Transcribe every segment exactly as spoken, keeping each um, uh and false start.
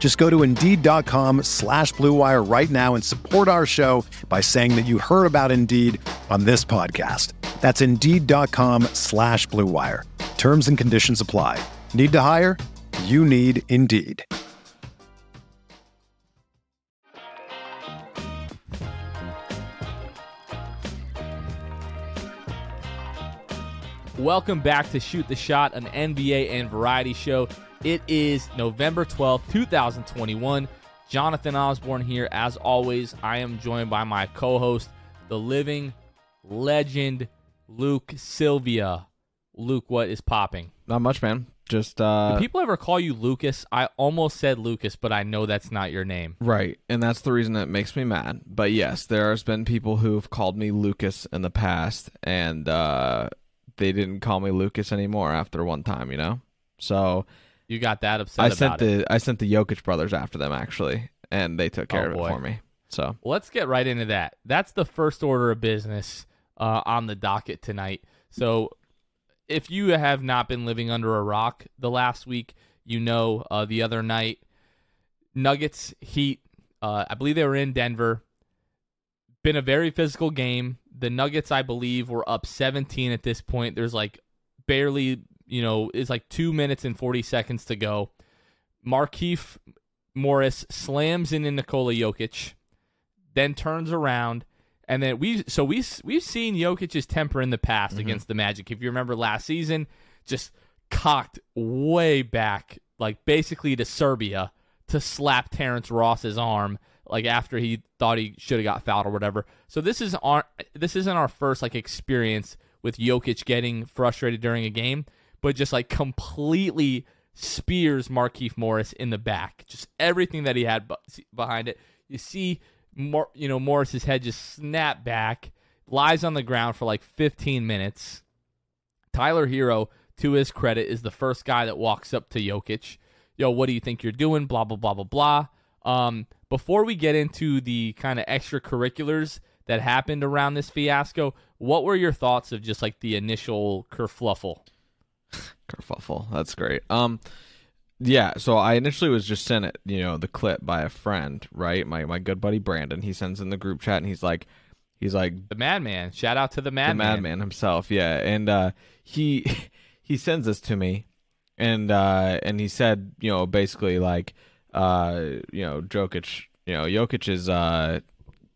Just go to Indeed.com slash Blue Wire right now and support our show by saying that you heard about Indeed on this podcast. That's Indeed.com slash Blue Wire. Terms and conditions apply. Need to hire? You need Indeed. Welcome back to Shoot the Shot, an N B A and variety show. It is November twelfth, two thousand twenty-one. Jonathan Osborne here. As always, I am joined by my co-host, the living legend, Luke Sylvia. Luke, what is popping? Not much, man. Just uh, do people ever call you Lucas? I almost said Lucas, but I know that's not your name. Right, and that's the reason that makes me mad. But yes, there has been people who have called me Lucas in the past, and uh, they didn't call me Lucas anymore after one time, you know? So... You got that upset I about sent the, it. I sent the Jokic brothers after them, actually, and they took care oh, of it boy. for me. So let's get right into that. That's the first order of business uh, on the docket tonight. So if you have not been living under a rock the last week, you know uh, the other night, Nuggets, Heat, uh, I believe they were in Denver. Been a very physical game. The Nuggets, I believe, were up seventeen at this point. There's like barely... You know, it's like two minutes and forty seconds to go. Markieff Morris slams in in Nikola Jokic, then turns around, and then we. So we we've seen Jokic's temper in the past mm-hmm. against the Magic. If you remember last season, just cocked way back, like basically to Serbia to slap Terrence Ross's arm, like after he thought he should have got fouled or whatever. So this is our this isn't our first like experience with Jokic getting frustrated during a game. But just like completely spears Markieff Morris in the back. Just everything that he had behind it. You see, Mor- you know, Morris's head just snap back, lies on the ground for like fifteen minutes. Tyler Hero, to his credit, is the first guy that walks up to Jokic. Yo, what do you think you're doing? Blah, blah, blah, blah, blah. Um, before we get into the kind of extracurriculars that happened around this fiasco, what were your thoughts of just like the initial kerfluffle? Kerfuffle. That's great. Um, yeah, so I initially was just sent it, you know, the clip by a friend, right? My my good buddy Brandon. He sends in the group chat and he's like he's like the madman. Shout out to the madman. The madman himself, yeah. And uh he he sends this to me and uh and he said, you know, basically like uh you know, Jokic, you know, Jokic is uh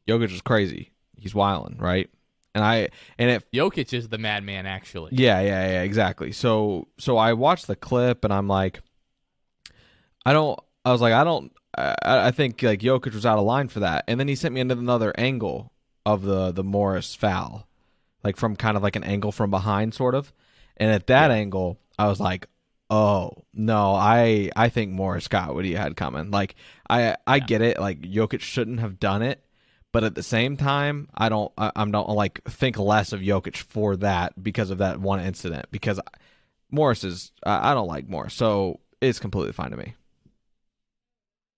Jokic is crazy. He's wildin', right? And I and if Jokic is the madman, actually. Yeah, yeah, yeah, exactly. So, so I watched the clip, and I'm like, I don't. I was like, I don't. I, I think like Jokic was out of line for that. And then he sent me into another angle of the the Morris foul, like from kind of like an angle from behind, sort of. And at that yeah. angle, I was like, oh no, I I think Morris got what he had coming. Like I I yeah. get it. Like Jokic shouldn't have done it. But at the same time, I don't, I, I'm not like think less of Jokic for that because of that one incident. Because Morris is, uh, I don't like Morris, so it's completely fine to me.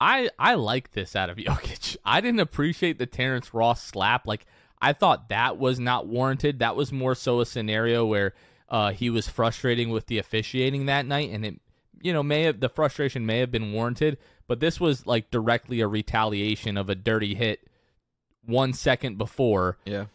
I I like this out of Jokic. I didn't appreciate the Terrence Ross slap. Like I thought that was not warranted. That was more so a scenario where uh, he was frustrating with the officiating that night, and it, you know, may have the frustration may have been warranted. But this was like directly a retaliation of a dirty hit. One second before. Yeah.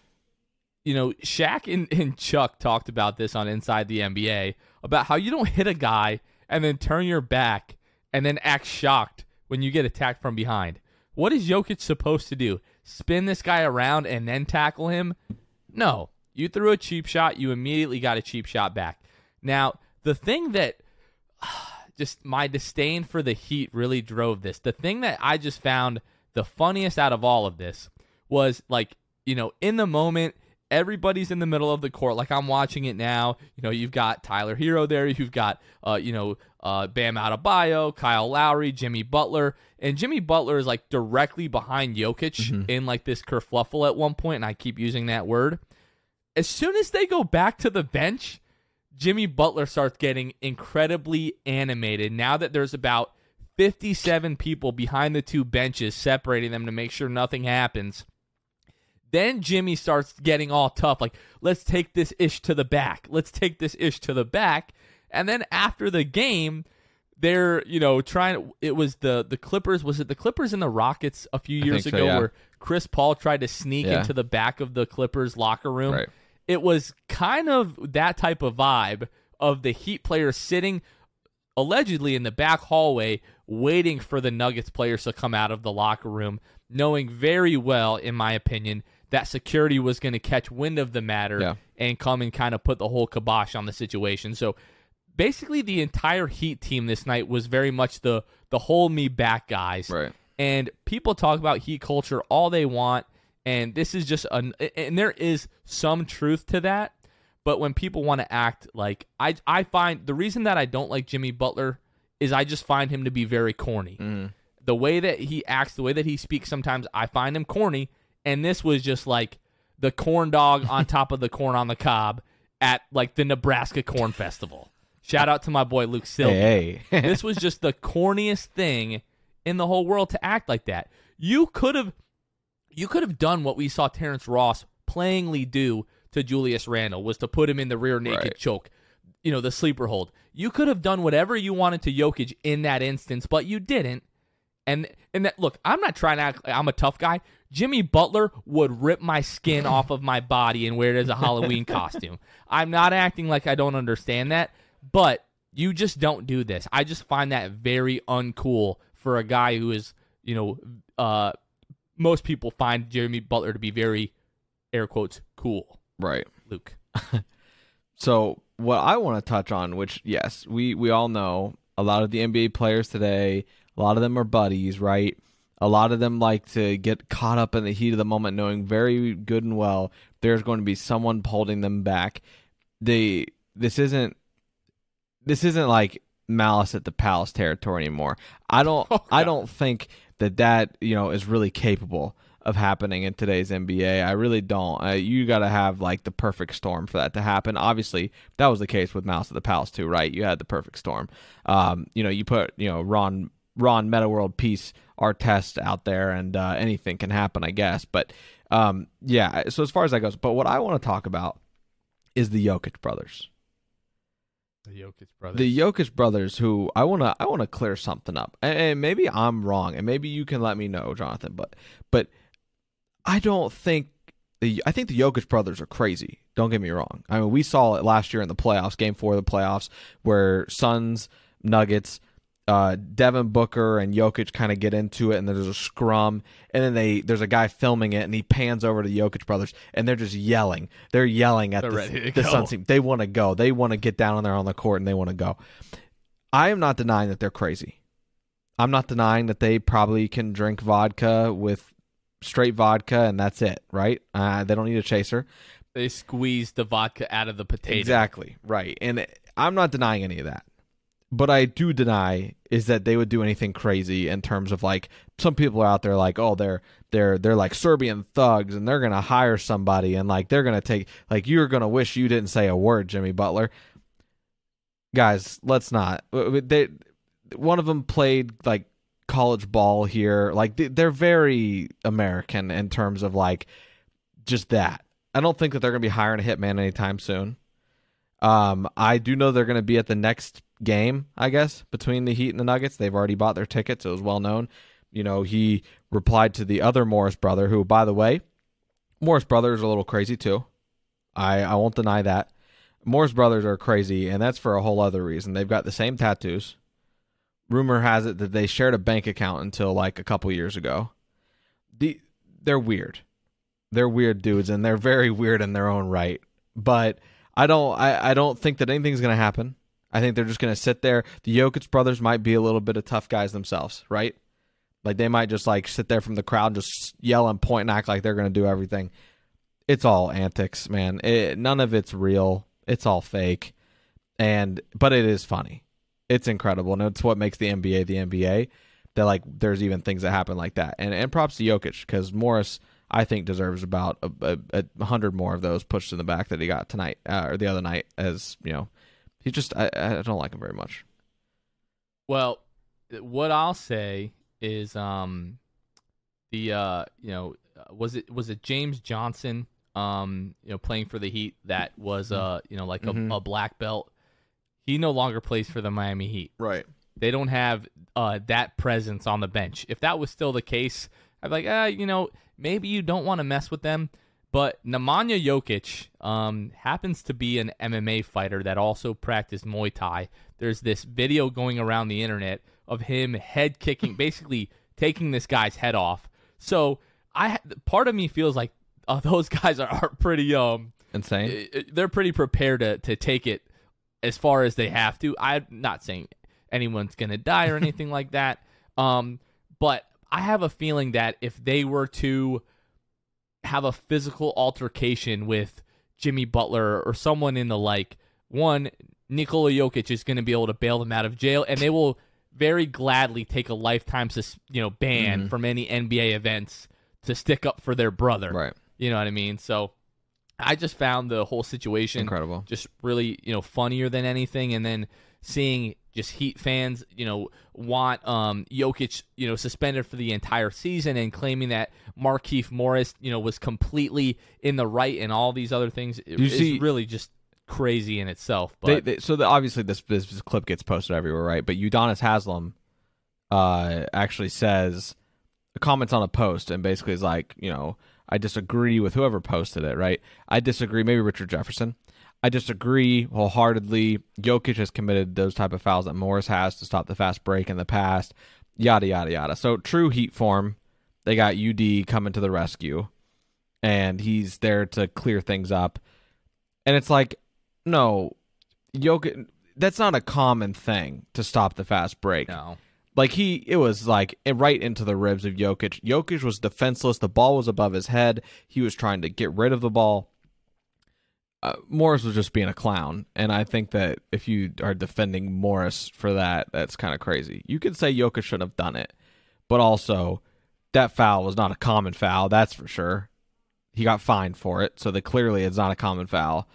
You know, Shaq and, and Chuck talked about this on Inside the N B A about how you don't hit a guy and then turn your back and then act shocked when you get attacked from behind. What is Jokic supposed to do? Spin this guy around and then tackle him? No. You threw a cheap shot. You immediately got a cheap shot back. Now, the thing that just my disdain for the Heat really drove this. The thing that I just found the funniest out of all of this was, like, you know, in the moment, everybody's in the middle of the court. Like, I'm watching it now. You know, you've got Tyler Hero there. You've got, uh, you know, uh, Bam Adebayo, Kyle Lowry, Jimmy Butler. And Jimmy Butler is, like, directly behind Jokic mm-hmm. in, like, this kerfluffle at one point, and I keep using that word. As soon as they go back to the bench, Jimmy Butler starts getting incredibly animated now that there's about fifty-seven people behind the two benches separating them to make sure nothing happens. Then Jimmy starts getting all tough, like, let's take this ish to the back. Let's take this ish to the back. And then after the game, they're, you know, trying – it was the, the Clippers. Was it the Clippers and the Rockets a few years ago so, yeah. where Chris Paul tried to sneak yeah. into the back of the Clippers locker room? Right. It was kind of that type of vibe of the Heat players sitting allegedly in the back hallway waiting for the Nuggets players to come out of the locker room, knowing very well, in my opinion, that security was going to catch wind of the matter yeah. and come and kind of put the whole kibosh on the situation. So basically the entire Heat team this night was very much the the hold me back guys. Right. And people talk about Heat culture all they want, and this is just an and there is some truth to that. But when people want to act like I I find the reason that I don't like Jimmy Butler is I just find him to be very corny. Mm. The way that he acts, the way that he speaks sometimes, I find him corny. And this was just like the corn dog on top of the corn on the cob at like the Nebraska Corn Festival. Shout out to my boy Luke Silva. Hey, hey. This was just the corniest thing in the whole world to act like that. You could have you could have done what we saw Terrence Ross playingly do to Julius Randle, was to put him in the rear naked right. choke, you know, the sleeper hold. You could have done whatever you wanted to Jokic in that instance, but you didn't. And and that, look, I'm not trying to act like I'm a tough guy. Jimmy Butler would rip my skin off of my body and wear it as a Halloween costume. I'm not acting like I don't understand that, but you just don't do this. I just find that very uncool for a guy who is, you know, uh, most people find Jimmy Butler to be very, air quotes, cool. Right. Luke. So what I want to touch on, which, yes, we, we all know a lot of the N B A players today, a lot of them are buddies, right? A lot of them like to get caught up in the heat of the moment, knowing very good and well there's going to be someone holding them back. They this isn't this isn't like Malice at the Palace territory anymore. I don't oh, I don't think that that you know is really capable of happening in today's N B A. I really don't. Uh, you got to have like the perfect storm for that to happen. Obviously, that was the case with Malice at the Palace too, right? You had the perfect storm. Um, you know, you put you know Ron. Ron Meta World Peace Artest out there, and uh, anything can happen, I guess. But um, yeah, so as far as that goes, but what I want to talk about is the Jokic brothers. The Jokic brothers. The Jokic brothers, who I wanna I wanna clear something up, and, and maybe I'm wrong, and maybe you can let me know, Jonathan. But but I don't think the I think the Jokic brothers are crazy. Don't get me wrong. I mean, we saw it last year in the playoffs, Game Four of the playoffs, where Suns Nuggets. Uh, Devin Booker and Jokic kind of get into it, and then there's a scrum, and then they there's a guy filming it, and he pans over to the Jokic brothers, and they're just yelling. They're yelling at they're the, the Suns team. They want to go. They want to get down on there on the court, and they want to go. I am not denying that they're crazy. I'm not denying that they probably can drink vodka with straight vodka, and that's it, right? Uh, they don't need a chaser. They squeeze the vodka out of the potato. Exactly, right. And I'm not denying any of that. But I do deny is that they would do anything crazy in terms of like some people are out there like, oh, they're they're they're like Serbian thugs, and they're gonna hire somebody, and like they're gonna take like you're gonna wish you didn't say a word, Jimmy Butler. Guys, let's not. They one of them played like college ball here. Like they're very American in terms of like just that. I don't think that they're gonna be hiring a hitman anytime soon. Um, I do know they're gonna be at the next game, I guess, between the Heat and the Nuggets. They've already bought their tickets. It was well known. You know, he replied to the other Morris brother, who, by the way, Morris brothers are a little crazy too. I, I won't deny that. Morris brothers are crazy, and that's for a whole other reason. They've got the same tattoos. Rumor has it that they shared a bank account until like a couple years ago. The, they're weird. They're weird dudes, and they're very weird in their own right. But I don't I, I don't think that anything's going to happen. I think they're just going to sit there. The Jokic brothers might be a little bit of tough guys themselves, right? Like they might just like sit there from the crowd and just yell and point and act like they're going to do everything. It's all antics, man. It, none of it's real. It's all fake. And but it is funny. It's incredible. And it's what makes the N B A the N B A. That like there's even things that happen like that. And and props to Jokic, because Morris, I think, deserves about a, a, a hundred more of those pushed in the back that he got tonight uh, or the other night. As you know, he just I, I don't like him very much. Well, what I'll say is um the uh you know was it was it James Johnson um you know playing for the Heat that was uh you know like mm-hmm. a, a black belt. He no longer plays for the Miami Heat. Right. They don't have uh, that presence on the bench. If that was still the case, I'd be like, ah, eh, you know, maybe you don't want to mess with them. But Nemanja Jokic um, happens to be an M M A fighter that also practiced Muay Thai. There's this video going around the internet of him head kicking, basically taking this guy's head off. So I, part of me feels like oh, those guys are, are pretty um insane. They're pretty prepared to to take it as far as they have to. I'm not saying anyone's going to die or anything like that. Um, but I have a feeling that if they were to have a physical altercation with Jimmy Butler or someone in the like, one, Nikola Jokic is going to be able to bail them out of jail, and they will very gladly take a lifetime sus- you know, ban mm-hmm. from any N B A events to stick up for their brother. Right. You know what I mean? So I just found the whole situation incredible, just really, you know, funnier than anything. And then seeing just Heat fans, you know, want um, Jokic, you know, suspended for the entire season and claiming that Markieff Morris, you know, was completely in the right and all these other things. It, you see, it's really just crazy in itself. But they, they, so the, obviously this, this clip gets posted everywhere, right? But Udonis Haslam uh, actually says, comments on a post and basically is like, you know, I disagree with whoever posted it, right? I disagree. Maybe Richard Jefferson. I disagree wholeheartedly. Jokic has committed those type of fouls that Morris has to stop the fast break in the past, yada, yada, yada. So true Heat form, they got U D coming to the rescue, and he's there to clear things up. And it's like, no, Jokic, that's not a common thing to stop the fast break. No. Like he, it was like right into the ribs of Jokic. Jokic was defenseless. The ball was above his head. He was trying to get rid of the ball. Uh, Morris was just being a clown, and I think that if you are defending Morris for that, that's kind of crazy. You could say Jokic shouldn't have done it, but also that foul was not a common foul, that's for sure. He got fined for it, so that clearly it's not a common foul.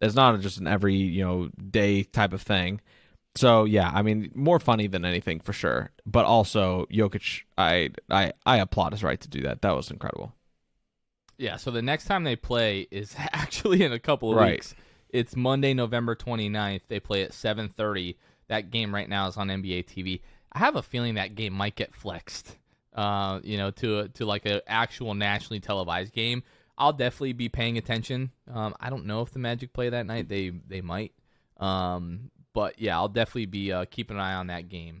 It's not just an every, you know, day type of thing. So yeah, I mean, more funny than anything for sure. But also Jokic, I I I applaud his right to do that. That was incredible. Yeah, so the next time they play is actually in a couple of right. weeks. It's Monday, November twenty-ninth. They play at seven thirty. That game right now is on N B A T V. I have a feeling that game might get flexed, uh, you know, to to like an actual nationally televised game. I'll definitely be paying attention. Um, I don't know if the Magic play that night. They they might. Um, but yeah, I'll definitely be uh, keeping an eye on that game.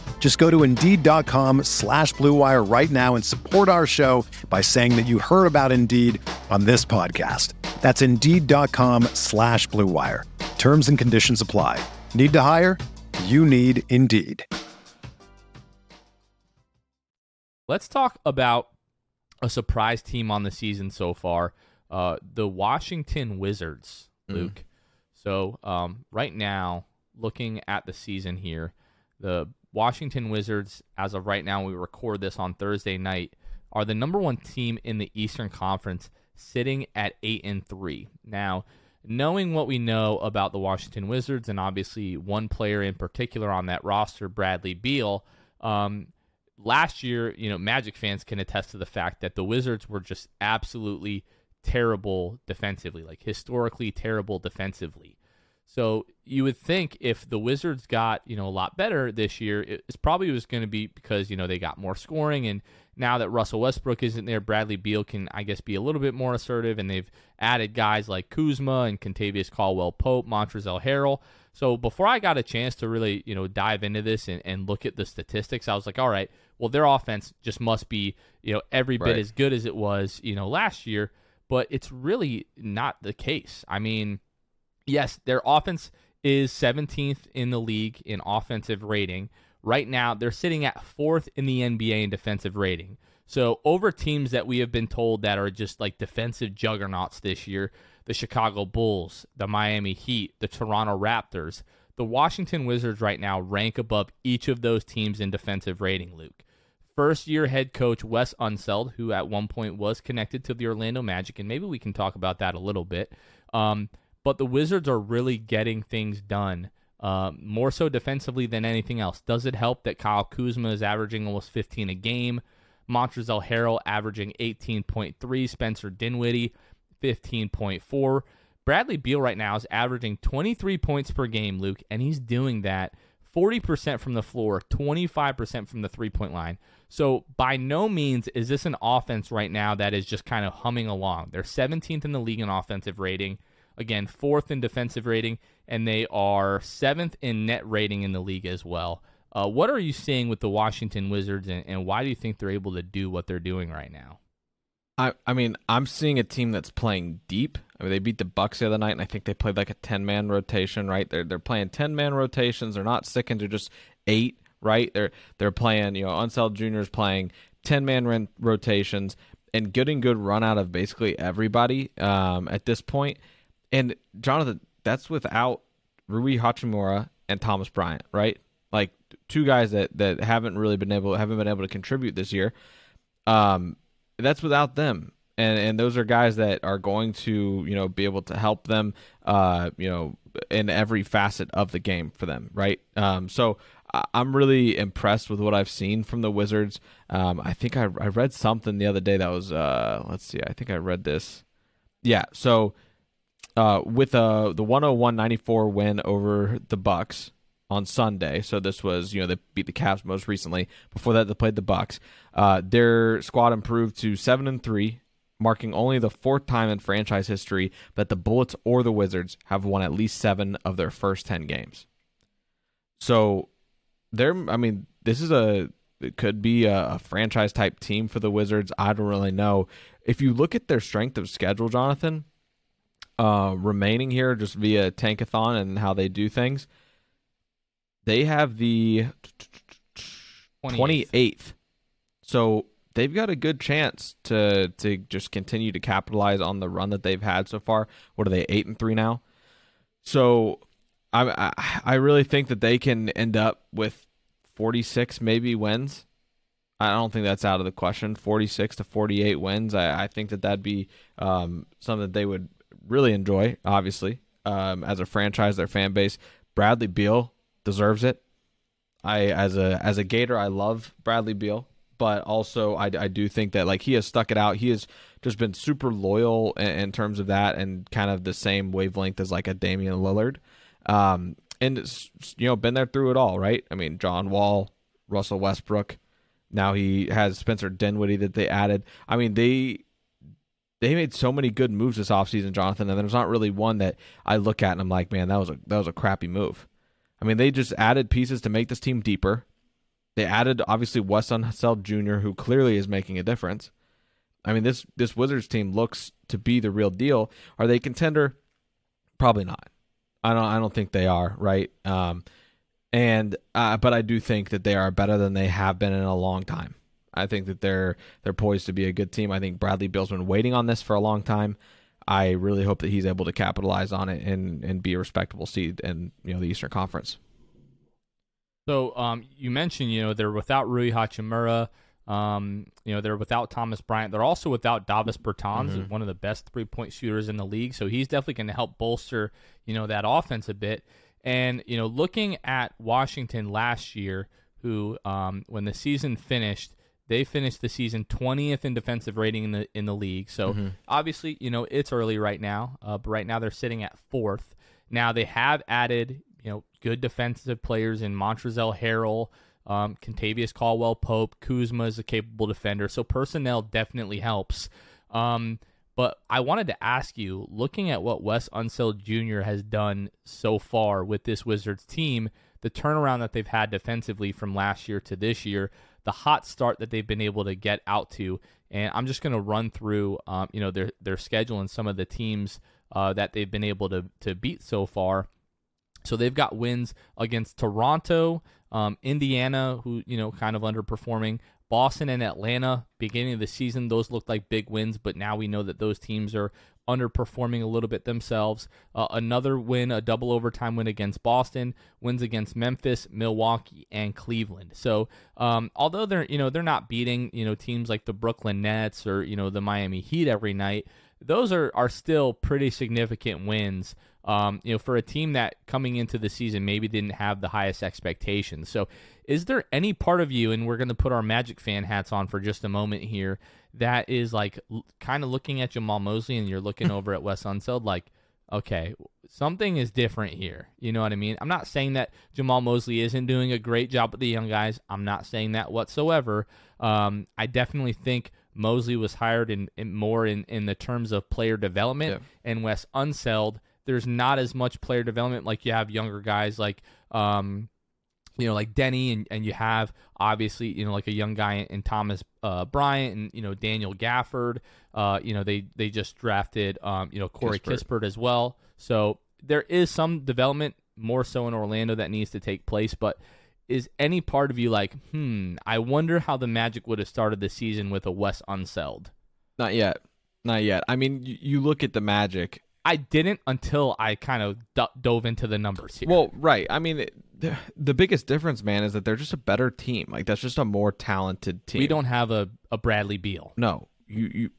Just go to Indeed.com slash Blue Wire right now and support our show by saying that you heard about Indeed on this podcast. That's Indeed.com slash Blue Wire. Terms and conditions apply. Need to hire? You need Indeed. Let's talk about a surprise team on the season so far, uh, the Washington Wizards, Luke. Mm. So um, right now, looking at the season here, the Washington Wizards, as of right now, we record this on Thursday night, are the number one team in the Eastern Conference, sitting at eight and three. Now, knowing what we know about the Washington Wizards, and obviously one player in particular on that roster, Bradley Beal, um, last year, you know, Magic fans can attest to the fact that the Wizards were just absolutely terrible defensively, like historically terrible defensively. So you would think if the Wizards got, you know, a lot better this year, it's probably was going to be because, you know, they got more scoring, and now that Russell Westbrook isn't there, Bradley Beal can, I guess, be a little bit more assertive, and they've added guys like Kuzma and Kentavious Caldwell-Pope, Montrezl Harrell. So before I got a chance to really, you know, dive into this and, and look at the statistics, I was like, all right, well, their offense just must be, you know, every bit right. as good as it was, you know, last year, but it's really not the case. I mean, yes, their offense is seventeenth in the league in offensive rating. Right now, they're sitting at fourth in the N B A in defensive rating. So over teams that we have been told that are just like defensive juggernauts this year, the Chicago Bulls, the Miami Heat, the Toronto Raptors, the Washington Wizards right now rank above each of those teams in defensive rating, Luke. First-year head coach Wes Unseld, who at one point was connected to the Orlando Magic, and maybe we can talk about that a little bit, um, but the Wizards are really getting things done, uh, more so defensively than anything else. Does it help that Kyle Kuzma is averaging almost fifteen a game, Montrezl Harrell averaging eighteen point three, Spencer Dinwiddie fifteen point four. Bradley Beal right now is averaging twenty-three points per game, Luke, and he's doing that forty percent from the floor, twenty-five percent from the three-point line. So by no means is this an offense right now that is just kind of humming along. They're seventeenth in the league in offensive rating. Again, fourth in defensive rating, and they are seventh in net rating in the league as well. Uh, what are you seeing with the Washington Wizards, and, and why do you think they're able to do what they're doing right now? I, I mean, I'm seeing a team that's playing deep. I mean, they beat the Bucks the other night, and I think they played like a ten-man rotation, right? They're they're playing ten-man rotations. They're not sticking to just eight, right? They're they're playing, you know, Unseld Junior is playing ten-man rotations and getting good run out of basically everybody um, at this point. And, Jonathan, that's without Rui Hachimura and Thomas Bryant, right? Like, two guys that, that haven't really been able haven't been able to contribute this year. Um, that's without them. And and those are guys that are going to, you know, be able to help them, uh, you know, in every facet of the game for them, right? Um, so I'm really impressed with what I've seen from the Wizards. Um, I think I, I read something the other day that was, uh, let's see, I think I read this. Yeah, so... Uh, with uh, the one oh one ninety-four win over the Bucks on Sunday, so this was, you know, they beat the Cavs most recently. Before that, they played the Bucks. Uh, their squad improved to seven and three, marking only the fourth time in franchise history that the Bullets or the Wizards have won at least seven of their first ten games. So, they're, I mean, this is a it could be a, a franchise type team for the Wizards. I don't really know. If you look at their strength of schedule, Jonathan. Uh, remaining here just via Tankathon and how they do things, they have the twenty-eighth. So they've got a good chance to to just continue to capitalize on the run that they've had so far. What are they, eight and three now? So I I, I really think that they can end up with forty-six maybe wins. I don't think that's out of the question. forty-six to forty-eight wins. I, I think that that'd be um, something that they would really enjoy, obviously, um, as a franchise, their fan base. Bradley Beal deserves it. I, as a as a Gator, I love Bradley Beal, but also I, I do think that, like, he has stuck it out. He has just been super loyal in, in terms of that, and kind of the same wavelength as like a Damian Lillard, um, and it's, you know, been there through it all, right? I mean, John Wall, Russell Westbrook. Now he has Spencer Dinwiddie that they added. I mean, they. They made so many good moves this offseason, Jonathan, and there's not really one that I look at and I'm like, man, that was a that was a crappy move. I mean, they just added pieces to make this team deeper. They added, obviously, Wes Unseld Junior, who clearly is making a difference. I mean, this this Wizards team looks to be the real deal. Are they a contender? Probably not. I don't I don't think they are, right? Um, and uh, but I do think that they are better than they have been in a long time. I think that they're they're poised to be a good team. I think Bradley Beal's been waiting on this for a long time. I really hope that he's able to capitalize on it and, and be a respectable seed in, you know, the Eastern Conference. So um, you mentioned, you know, they're without Rui Hachimura. Um, you know, they're without Thomas Bryant. They're also without Davis Bertans, mm-hmm. one of the best three-point shooters in the league. So he's definitely going to help bolster, you know, that offense a bit. And, you know, looking at Washington last year, who um, when the season finished, they finished the season twentieth in defensive rating in the in the league. So mm-hmm. obviously, you know, it's early right now. Uh, but right now they're sitting at fourth. Now they have added, you know, good defensive players in Montrezl Harrell, um, Kentavious Caldwell-Pope. Kuzma is a capable defender. So personnel definitely helps. Um, but I wanted to ask you, looking at what Wes Unseld Junior has done so far with this Wizards team, the turnaround that they've had defensively from last year to this year, the hot start that they've been able to get out to, and I'm just going to run through, um, you know, their their schedule and some of the teams uh, that they've been able to to beat so far. So they've got wins against Toronto, um, Indiana, who, you know, kind of underperforming, Boston and Atlanta. Beginning of the season, those looked like big wins, but now we know that those teams are underperforming a little bit themselves. Uh, another win, a double overtime win against Boston, wins against Memphis, Milwaukee, and Cleveland. So um, although they're, you know, they're not beating, you know, teams like the Brooklyn Nets or, you know, the Miami Heat every night, those are, are still pretty significant wins. Um, you know, for a team that coming into the season maybe didn't have the highest expectations. So is there any part of you, and we're going to put our Magic fan hats on for just a moment here, that is like l- kind of looking at Jamal Mosley and you're looking over at Wes Unseld like, okay, something is different here. You know what I mean? I'm not saying that Jamal Mosley isn't doing a great job with the young guys. I'm not saying that whatsoever. Um, I definitely think Mosley was hired in, in more in, in the terms of player development, yeah. and Wes Unseld, there's not as much player development. Like you have younger guys like, um, you know, like Denny, and, and you have obviously, you know, like a young guy in Thomas uh, Bryant, and, you know, Daniel Gafford. Uh, you know, they they just drafted, um, you know, Corey Kispert. Kispert as well. So there is some development, more so in Orlando, that needs to take place. But is any part of you like, hmm, I wonder how the Magic would have started the season with a Wes Unseld? Not yet. Not yet. I mean, you, you look at the Magic. I didn't until I kind of do- dove into the numbers here. Well, right. I mean, the, the biggest difference, man, is that they're just a better team. Like, that's just a more talented team. We don't have a, a Bradley Beal. No. You you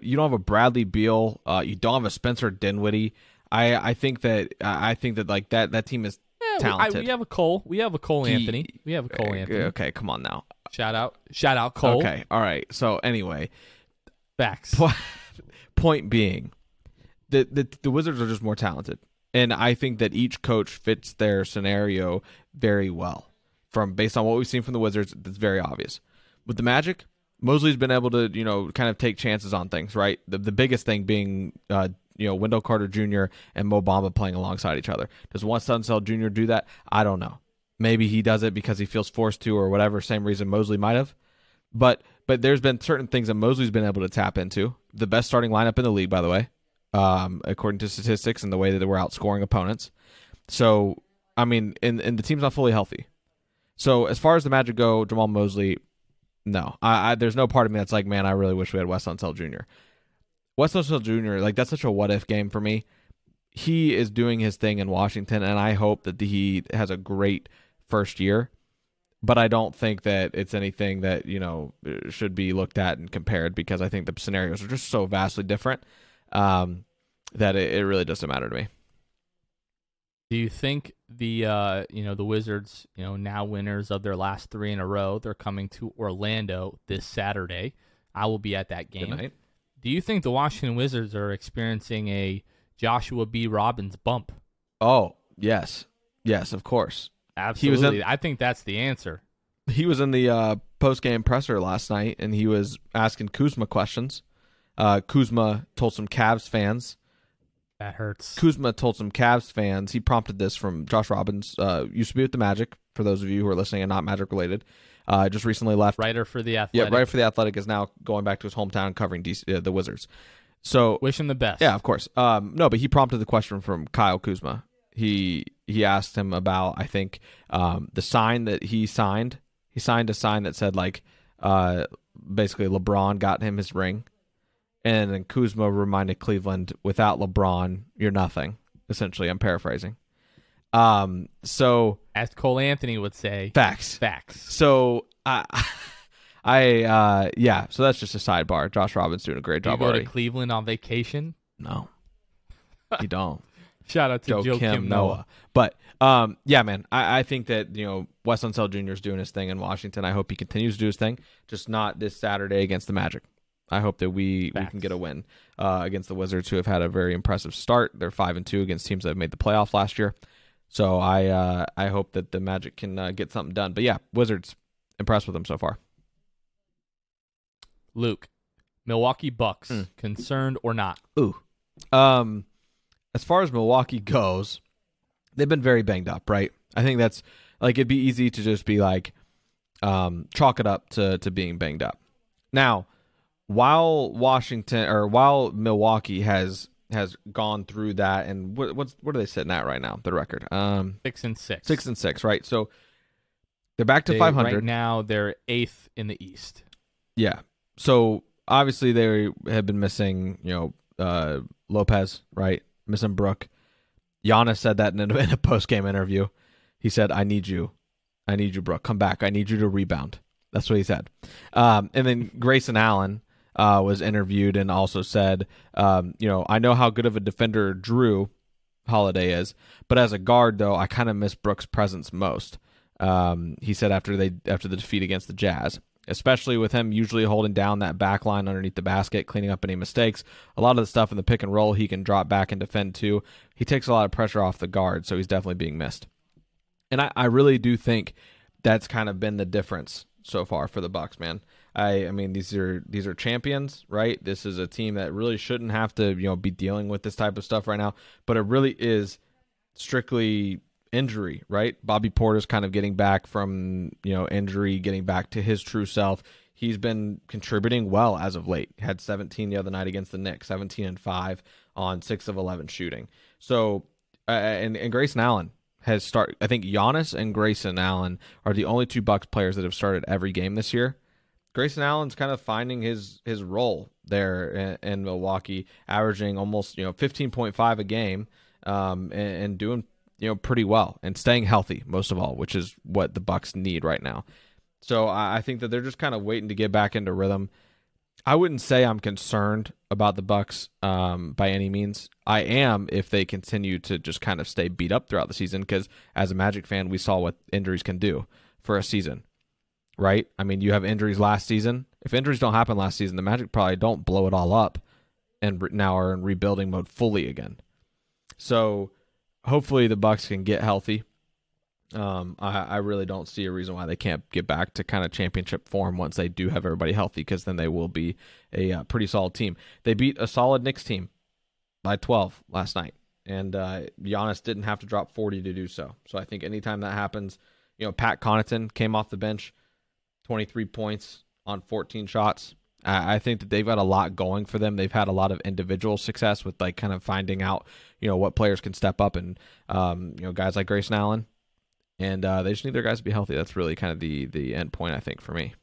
you don't have a Bradley Beal. Uh, you don't have a Spencer Dinwiddie. I, I think that, I think that like, that, that team is yeah, talented. We, I, we have a Cole. We have a Cole he, Anthony. We have a Cole okay, Anthony. Okay, come on now. Shout out. Shout out, Cole. Okay, all right. So, anyway. Facts. Po- point being. The, the the Wizards are just more talented, and I think that each coach fits their scenario very well. From based on what we've seen from the Wizards, it's very obvious. With the Magic, Mosley's been able to, you know, kind of take chances on things, right? The the biggest thing being, uh, you know, Wendell Carter Junior and Mo Bamba playing alongside each other. Does Wes Unseld Junior do that? I don't know. Maybe he does it because he feels forced to, or whatever. Same reason Mosley might have, but but there's been certain things that Mosley's been able to tap into. The best starting lineup in the league, by the way. Um, according to statistics and the way that they were outscoring opponents. So, I mean, and, and the team's not fully healthy. So, as far as the Magic go, Jamal Mosley, no. I, I There's no part of me that's like, man, I really wish we had Wes Unseld Junior Wes Unseld Junior, like, that's such a what-if game for me. He is doing his thing in Washington, and I hope that he has a great first year. But I don't think that it's anything that, you know, should be looked at and compared, because I think the scenarios are just so vastly different. Um, that it, it really doesn't matter to me. Do you think the uh, you know, the Wizards, you know, now winners of their last three in a row, they're coming to Orlando this Saturday. I will be at that game. Good night. Do you think the Washington Wizards are experiencing a Joshua B. Robbins bump? Oh yes, yes, of course, absolutely. He was in, I think that's the answer. He was in the uh, post-game presser last night, and he was asking Kuzma questions. Uh, Kuzma told some Cavs fans. That hurts. Kuzma told some Cavs fans. He prompted this from Josh Robbins. Uh, used to be with the Magic, for those of you who are listening and not Magic related. Uh, just recently left. Writer for the Athletic. Yeah, writer for the Athletic is now going back to his hometown covering D C, uh, the Wizards. So wish him the best. Yeah, of course. Um, no, but he prompted the question from Kyle Kuzma. He he asked him about, I think, um, the sign that he signed. He signed a sign that said, like, uh, basically LeBron got him his ring. And then Kuzma reminded Cleveland, without LeBron, you're nothing. Essentially, I'm paraphrasing. Um, so As Cole Anthony would say. Facts. Facts. So, uh, I, uh, yeah, so that's just a sidebar. Josh Robbins doing a great Do job you go already. To Cleveland on vacation? No. You don't. Shout out to Joe, Joe Kim, Kim Noah. Noah. But, um, yeah, man, I, I think that, you know, Wes Unseld Junior is doing his thing in Washington. I hope he continues to do his thing, just not this Saturday against the Magic. I hope that we, we can get a win uh, against the Wizards, who have had a very impressive start. They're five and two against teams that have made the playoff last year. So I uh, I hope that the Magic can uh, get something done. But yeah, Wizards, impressed with them so far. Luke, Milwaukee Bucks, mm. concerned or not? Ooh, um, as far as Milwaukee goes, they've been very banged up, right? I think that's like it'd be easy to just be like um, chalk it up to to being banged up. Now, while Washington or while Milwaukee has has gone through that, and what, what's what are they sitting at right now? The record, um, six and six, six and six, right? So they're back to they, five hundred right now. They're eighth in the East. Yeah. So obviously they have been missing, you know, uh, Lopez, right? Missing Brook. Giannis said that in a, in a post game interview. He said, "I need you, I need you, Brook. Come back. I need you to rebound." That's what he said. Um, and then Grayson Allen. Uh, was interviewed and also said, um, you know, I know how good of a defender Jrue Holiday is, but as a guard, though, I kind of miss Brook's presence most. Um, he said after they after the defeat against the Jazz, especially with him usually holding down that back line underneath the basket, cleaning up any mistakes. A lot of the stuff in the pick and roll, he can drop back and defend too. He takes a lot of pressure off the guard, so he's definitely being missed. And I, I really do think that's kind of been the difference so far for the Bucks, man. I, I mean, these are these are champions, right? This is a team that really shouldn't have to, you know, be dealing with this type of stuff right now. But it really is strictly injury, right? Bobby Portis kind of getting back from, you know, injury, getting back to his true self. He's been contributing well as of late. Had seventeen the other night against the Knicks, seventeen and five on six of eleven shooting. So, uh, and, and Grayson Allen has started. I think Giannis and Grayson Allen are the only two Bucks players that have started every game this year. Grayson Allen's kind of finding his his role there in, in Milwaukee, averaging almost, you know, fifteen point five a game, um, and, and doing, you know, pretty well and staying healthy most of all, which is what the Bucks need right now. So I, I think that they're just kind of waiting to get back into rhythm. I wouldn't say I'm concerned about the Bucks um, by any means. I am if they continue to just kind of stay beat up throughout the season, because as a Magic fan, we saw what injuries can do for a season. Right? I mean, you have injuries last season. If injuries don't happen last season, the Magic probably don't blow it all up and now are in rebuilding mode fully again. So hopefully the Bucks can get healthy. Um, I, I really don't see a reason why they can't get back to kind of championship form once they do have everybody healthy, because then they will be a uh, pretty solid team. They beat a solid Knicks team by twelve last night, and uh, Giannis didn't have to drop forty to do so. So I think anytime that happens, you know, Pat Connaughton came off the bench, twenty-three points on fourteen shots. I think that they've got a lot going for them. They've had a lot of individual success with, like, kind of finding out, you know, what players can step up, and, um, you know, guys like Grayson Allen. And uh, they just need their guys to be healthy. That's really kind of the the end point, I think, for me.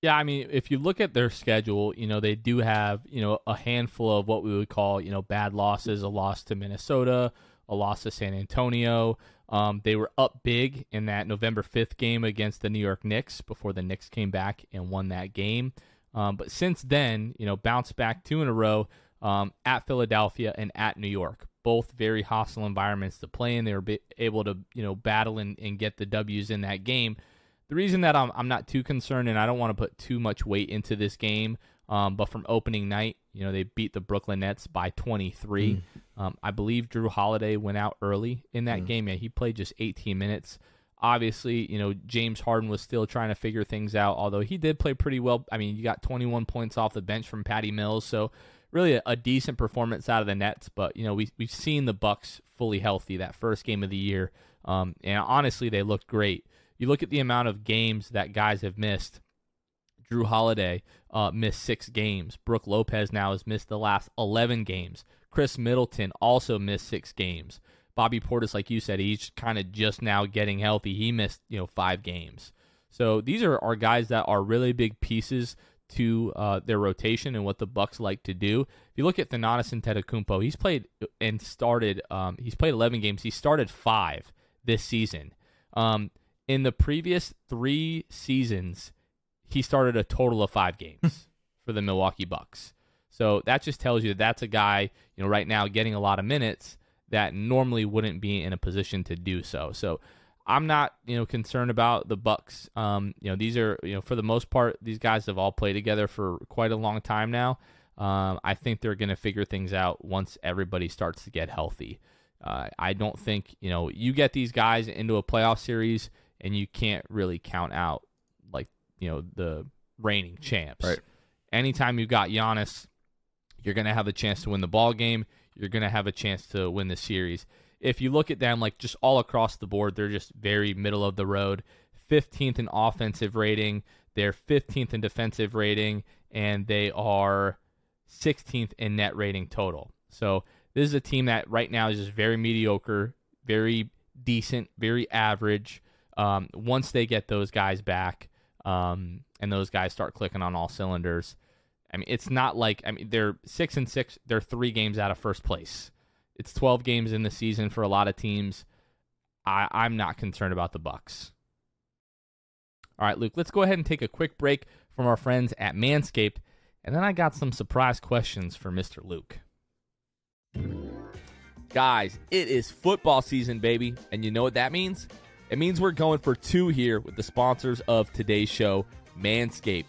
Yeah, I mean, if you look at their schedule, you know, they do have, you know, a handful of what we would call, you know, bad losses, a loss to Minnesota, a loss to San Antonio. Um, they were up big in that November fifth game against the New York Knicks before the Knicks came back and won that game. Um, but since then, you know, bounced back two in a row um, at Philadelphia and at New York. Both very hostile environments to play in. They were be- able to, you know, battle and, and get the W's in that game. The reason that I'm, I'm not too concerned, and I don't want to put too much weight into this game, um, but from opening night, you know, they beat the Brooklyn Nets by twenty-three. Mm. Um, I believe Jrue Holiday went out early in that mm. game. Yeah, he played just eighteen minutes. Obviously, you know, James Harden was still trying to figure things out, although he did play pretty well. I mean, you got twenty-one points off the bench from Patty Mills, so really a, a decent performance out of the Nets. But, you know, we, we've seen the Bucks fully healthy that first game of the year, um, and honestly, they looked great. You look at the amount of games that guys have missed. Jrue Holiday uh, missed six games. Brook Lopez now has missed the last eleven games. Chris Middleton also missed six games. Bobby Portis, like you said, he's kind of just now getting healthy. He missed, you know, five games. So these are, are guys that are really big pieces to uh, their rotation and what the Bucks like to do. If you look at Udonis Antetokounmpo, he's played and started. Um, he's played eleven games. He started five. this season. Um, in the previous three seasons, he started a total of five games for the Milwaukee Bucks. So that just tells you that that's a guy, you know, right now getting a lot of minutes that normally wouldn't be in a position to do so. So I'm not, you know, concerned about the Bucks. Um, you know, these are, you know, for the most part, these guys have all played together for quite a long time now. Um, I think they're going to figure things out once everybody starts to get healthy. Uh, I don't think, you know, you get these guys into a playoff series and you can't really count out, like, you know, the reigning champs. Right. Anytime you've got Giannis, you're going to have a chance to win the ball game. You're going to have a chance to win the series. If you look at them, like, just all across the board, they're just very middle of the road. fifteenth in offensive rating. They're fifteenth in defensive rating. And they are sixteenth in net rating total. So this is a team that right now is just very mediocre, very decent, very average. Um, once they get those guys back um, and those guys start clicking on all cylinders, I mean, it's not like, I mean, they're six and six. They're three games out of first place. It's twelve games in the season for a lot of teams. I, I'm not concerned about the Bucks. All right, Luke, let's go ahead and take a quick break from our friends at Manscaped. And then I got some surprise questions for Mister Luke. Guys, it is football season, baby. And you know what that means? It means we're going for two here with the sponsors of today's show, Manscaped.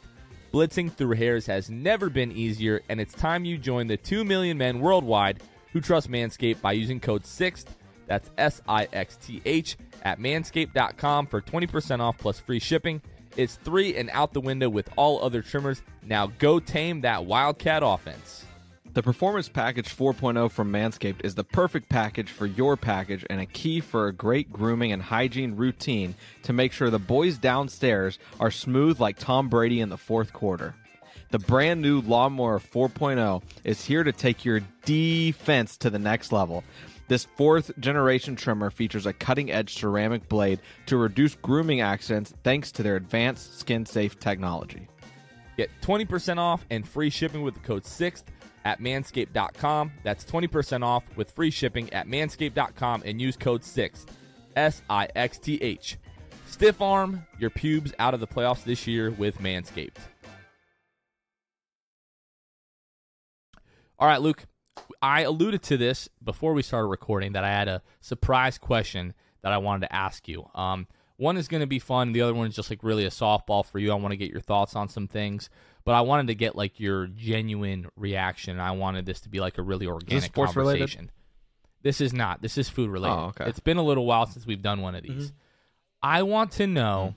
Blitzing through hairs has never been easier, and it's time you join the two million men worldwide who trust Manscaped by using code S I X T H, that's S I X T H, at manscaped dot com for twenty percent off plus free shipping. It's three and out the window with all other trimmers. Now go tame that Wildcat offense. The Performance Package four point oh from Manscaped is the perfect package for your package and a key for a great grooming and hygiene routine to make sure the boys downstairs are smooth like Tom Brady in the fourth quarter. The brand new Lawnmower four point oh is here to take your defense to the next level. This fourth generation trimmer features a cutting-edge ceramic blade to reduce grooming accidents thanks to their advanced skin-safe technology. Get twenty percent off and free shipping with the code S I X T H. At manscaped dot com. That's twenty percent off with free shipping at manscaped dot com and use code S I X T H, S I X T H. Stiff arm your pubes out of the playoffs this year with Manscaped. All right, Luke, I alluded to this before we started recording that I had a surprise question that I wanted to ask you. Um, one is going to be fun. The other one is just like really a softball for you. I want to get your thoughts on some things. But I wanted to get like your genuine reaction. I wanted this to be like a really organic is sports conversation. Related? This is not. This is food related. Oh, okay. It's been a little while since we've done one of these. Mm-hmm. I want to know,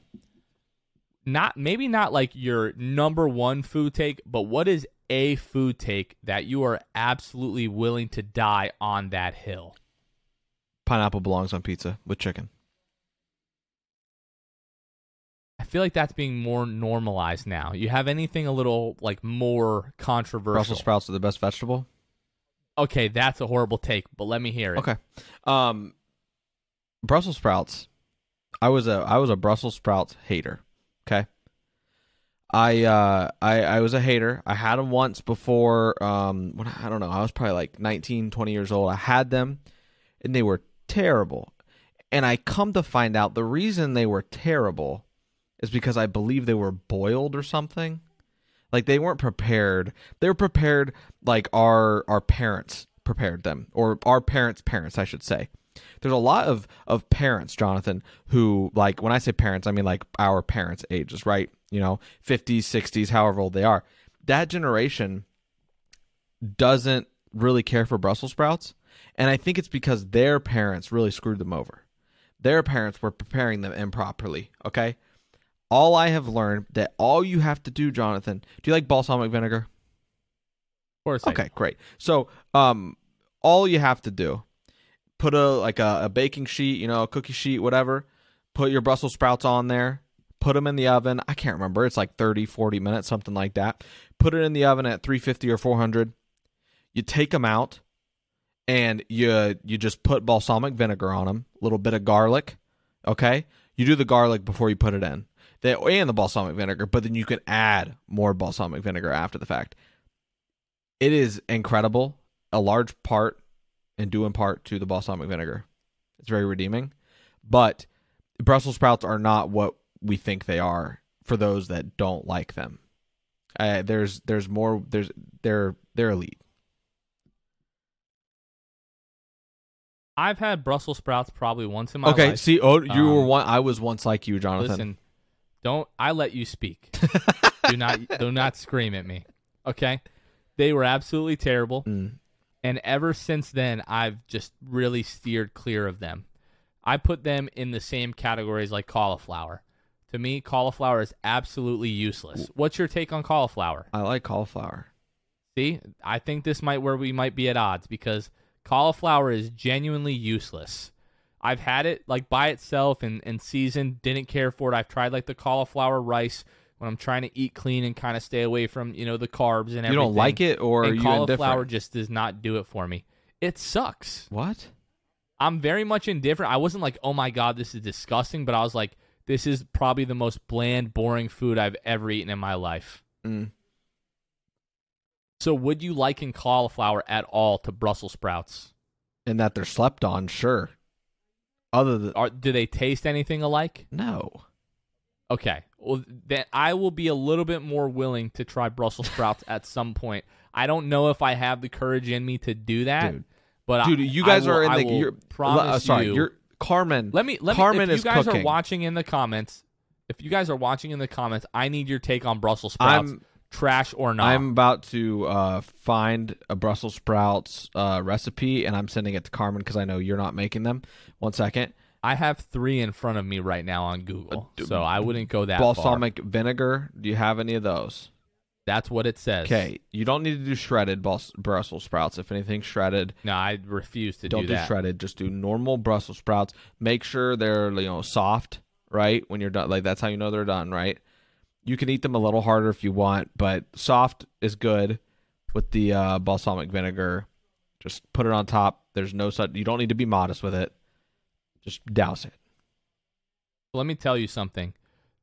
not maybe not like your number one food take, but what is a food take that you are absolutely willing to die on that hill? Pineapple belongs on pizza with chicken. I feel like that's being more normalized now. You have anything a little like more controversial? Brussels sprouts are the best vegetable. Okay, that's a horrible take, but let me hear it. Okay, um, Brussels sprouts. I was a I was a Brussels sprouts hater. Okay, I uh I, I was a hater. I had them once before. Um, when, I don't know. I was probably like nineteen, twenty years old. I had them, and they were terrible. And I come to find out the reason they were terrible is because I believe they were boiled or something. Like, they weren't prepared. They were prepared like our our parents prepared them, or our parents' parents, I should say. There's a lot of, of parents, Jonathan, who, like, when I say parents, I mean, like, our parents' ages, right? You know, fifties, sixties, however old they are. That generation doesn't really care for Brussels sprouts, and I think it's because their parents really screwed them over. Their parents were preparing them improperly, okay? All I have learned that all you have to do, Jonathan, do you like balsamic vinegar? Of course. Okay, I do. Great. So, um, all you have to do, put a like a, a baking sheet, you know, a cookie sheet, whatever. Put your Brussels sprouts on there. Put them in the oven. I can't remember. It's like thirty, forty minutes, something like that. Put it in the oven at three fifty or four hundred. You take them out, and you you just put balsamic vinegar on them, a little bit of garlic, okay? You do the garlic before you put it in. They, and the balsamic vinegar, but then you can add more balsamic vinegar after the fact. It is incredible, a large part and due in part to the balsamic vinegar. It's very redeeming. But Brussels sprouts are not what we think they are for those that don't like them. Uh, there's there's more there's they're they're elite. I've had Brussels sprouts probably once in my okay, life. Okay, see, oh, you um, were one. I was once like you, Jonathan. Listen, don't I let you speak? do not do not scream at me. Okay, they were absolutely terrible, mm. and ever since then, I've just really steered clear of them. I put them in the same categories like cauliflower. To me, cauliflower is absolutely useless. What's your take on cauliflower? I like cauliflower. See, I think this might where we might be at odds because cauliflower is genuinely useless. I've had it like by itself and, and seasoned, didn't care for it. I've tried like the cauliflower rice when I'm trying to eat clean and kind of stay away from, you know, the carbs and everything. You don't like it or and are you cauliflower indifferent? Just does not do it for me. It sucks. What? I'm very much indifferent. I wasn't like, oh my God, this is disgusting, but I was like, this is probably the most bland, boring food I've ever eaten in my life. Mm. So would you liken cauliflower at all to Brussels sprouts? And that they're slept on, sure. Other than, Are, do they taste anything alike? No. Okay. Well, then I will be a little bit more willing to try Brussels sprouts at some point. I don't know if I have the courage in me to do that. Dude, but Dude I, you guys I will, are in I the... You're, promise uh, sorry, you... You're, Carmen, let me. Let Carmen me, if you is guys cooking. are watching in the comments, if you guys are watching in the comments, I need your take on Brussels sprouts, I'm, trash or not. I'm about to uh, find a Brussels sprouts uh, recipe, and I'm sending it to Carmen because I know you're not making them. One second. I have three in front of me right now on Google, uh, so I wouldn't go that balsamic far. Vinegar. Do you have any of those? That's what it says. Okay, you don't need to do shredded Brussels sprouts. If anything, shredded. No, I refuse to do that. Don't do shredded. Just do normal Brussels sprouts. Make sure they're, you know, soft, right? When you're done, like that's how you know they're done, right? You can eat them a little harder if you want, but soft is good with the uh, balsamic vinegar. Just put it on top. There's no such. You don't need to be modest with it. Just douse it. Let me tell you something.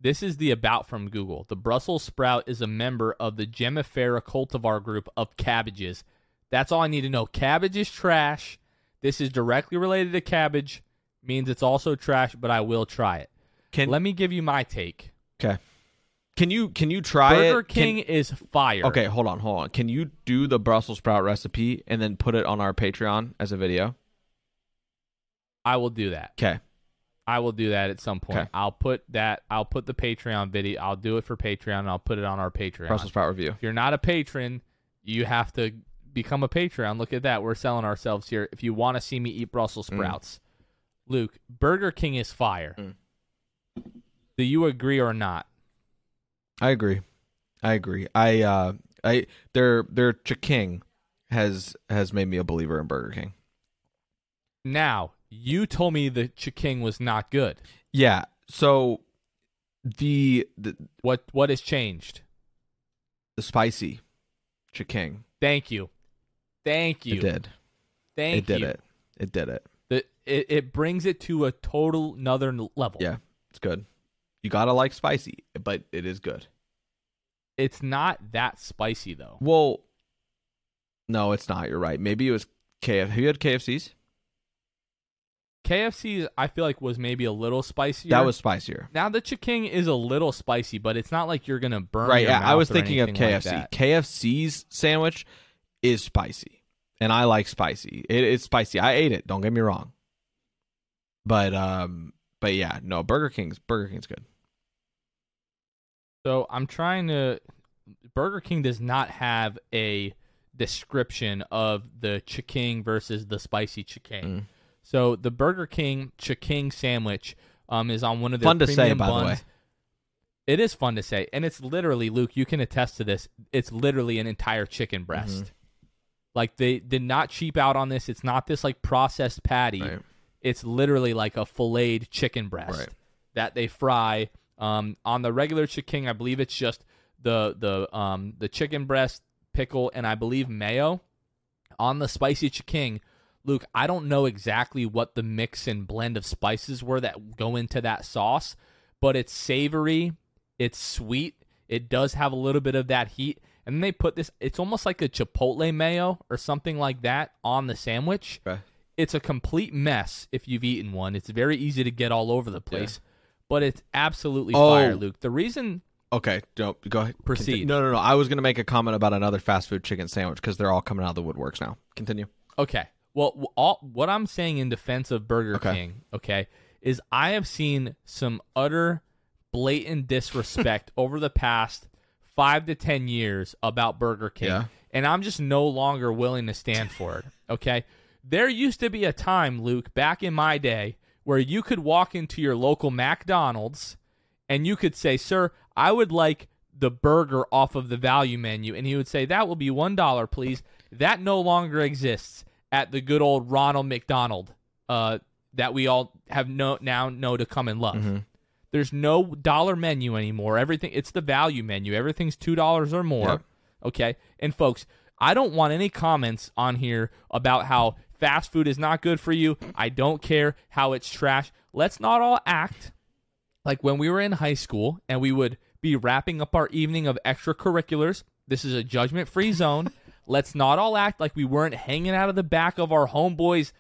This is the about from Google. The Brussels sprout is a member of the Gemifera cultivar group of cabbages. That's all I need to know. Cabbage is trash. This is directly related to cabbage. Means it's also trash, but I will try it. Can, Let me give you my take. Okay. Can you can you try Burger it? Burger King can, is fire. Okay, hold on, hold on. Can you do the Brussels sprout recipe and then put it on our Patreon as a video? I will do that. Okay. I will do that at some point. Okay. I'll put that. I'll put the Patreon video. I'll do it for Patreon. And I'll put it on our Patreon. Brussels sprout review. If you're not a patron, you have to become a Patreon. Look at that. We're selling ourselves here. If you want to see me eat Brussels sprouts, mm. Luke, Burger King is fire. Mm. Do you agree or not? I agree. I agree. I uh, I their their chiking has has made me a believer in Burger King. Now. You told me the chiking was not good. Yeah. So the, the what what has changed? The spicy chiking. Thank you. Thank you. It did. Thank you. It did it. It did it. The, it. It brings it to a total another level. Yeah, it's good. You gotta like spicy, but it is good. It's not that spicy though. Well, no, it's not. You're right. Maybe it was K F C. Have you had K F Cs? K F C, I feel like, was maybe a little spicier. That was spicier. Now, the chiking is a little spicy, but it's not like you're going to burn right, your yeah, mouth I was thinking of K F C. Like K F C's sandwich is spicy, and I like spicy. It, it's spicy. I ate it. Don't get me wrong. But, um, but yeah, no, Burger King's Burger King's good. So, I'm trying to... Burger King does not have a description of the chiking versus the spicy chiking. Mm. So the Burger King chiking sandwich um, is on one of their fun to premium say, by buns. The way. It is fun to say, and it's literally, Luke, you can attest to this. It's literally an entire chicken breast. Mm-hmm. Like they did not cheap out on this. It's not this like processed patty. Right. It's literally like a filleted chicken breast right. that they fry um, on the regular chiking. I believe it's just the the um, the chicken breast, pickle, and I believe mayo. On the spicy chiking. Luke, I don't know exactly what the mix and blend of spices were that go into that sauce, but it's savory, it's sweet, it does have a little bit of that heat, and then they put this, it's almost like a chipotle mayo or something like that on the sandwich. Okay. it's a complete mess if you've eaten one. It's very easy to get all over the place, yeah. but it's absolutely oh. fire, Luke. The reason... Okay, don't go ahead. Proceed. No, no, no. I was going to make a comment about another fast food chicken sandwich because they're all coming out of the woodworks now. Continue. Okay. Well, all, what I'm saying in defense of Burger okay. King, okay, is I have seen some utter blatant disrespect over the past five to ten years about Burger King, yeah. and I'm just no longer willing to stand for it, okay? There used to be a time, Luke, back in my day, where you could walk into your local McDonald's and you could say, sir, I would like the burger off of the value menu. And he would say, that will be one dollar, please. That no longer exists at the good old Ronald McDonald uh, that we all have no, now know to come and love. Mm-hmm. There's no dollar menu anymore. Everything it's the value menu. Everything's two dollars or more. Yep. Okay. And folks, I don't want any comments on here about how fast food is not good for you. I don't care how it's trash. Let's not all act like when we were in high school and we would be wrapping up our evening of extracurriculars. This is a judgment-free zone. Let's not all act like we weren't hanging out of the back of our homeboy's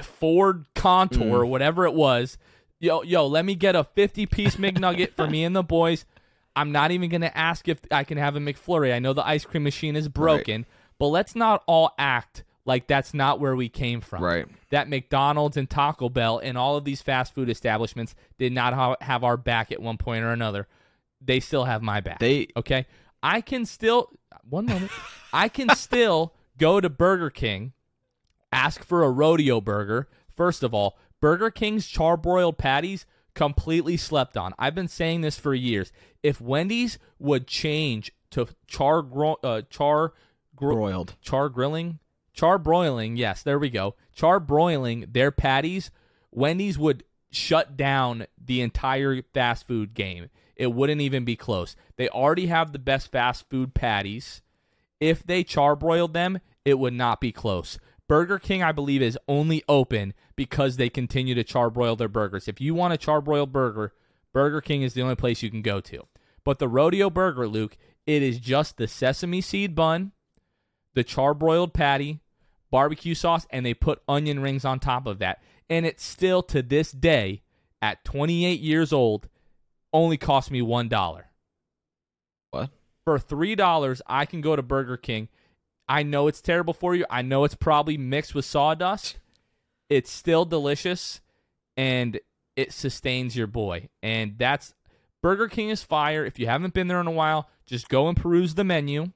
Ford Contour, mm. whatever it was. Yo, yo, let me get a fifty-piece McNugget for me and the boys. I'm not even going to ask if I can have a McFlurry. I know the ice cream machine is broken, right. but let's not all act like that's not where we came from. Right. That McDonald's and Taco Bell and all of these fast food establishments did not ha- have our back at one point or another. They still have my back. They okay. I can still one moment. I can still go to Burger King, ask for a rodeo burger. First of all, Burger King's charbroiled patties completely slept on. I've been saying this for years. If Wendy's would change to char gro- uh, char gro- broiled char grilling. Charbroiling, yes, there we go. Charbroiling their patties, Wendy's would shut down the entire fast food game. It wouldn't even be close. They already have the best fast food patties. If they charbroiled them, it would not be close. Burger King, I believe, is only open because they continue to charbroil their burgers. If you want a charbroiled burger, Burger King is the only place you can go to. But the Rodeo Burger, Luke, it is just the sesame seed bun, the charbroiled patty, barbecue sauce, and they put onion rings on top of that. And it still, to this day, at twenty-eight years old, only cost me one dollar. What? For three dollars, I can go to Burger King. I know it's terrible for you. I know it's probably mixed with sawdust. It's still delicious, and it sustains your boy. And that's Burger King is fire. If you haven't been there in a while, just go and peruse the menu.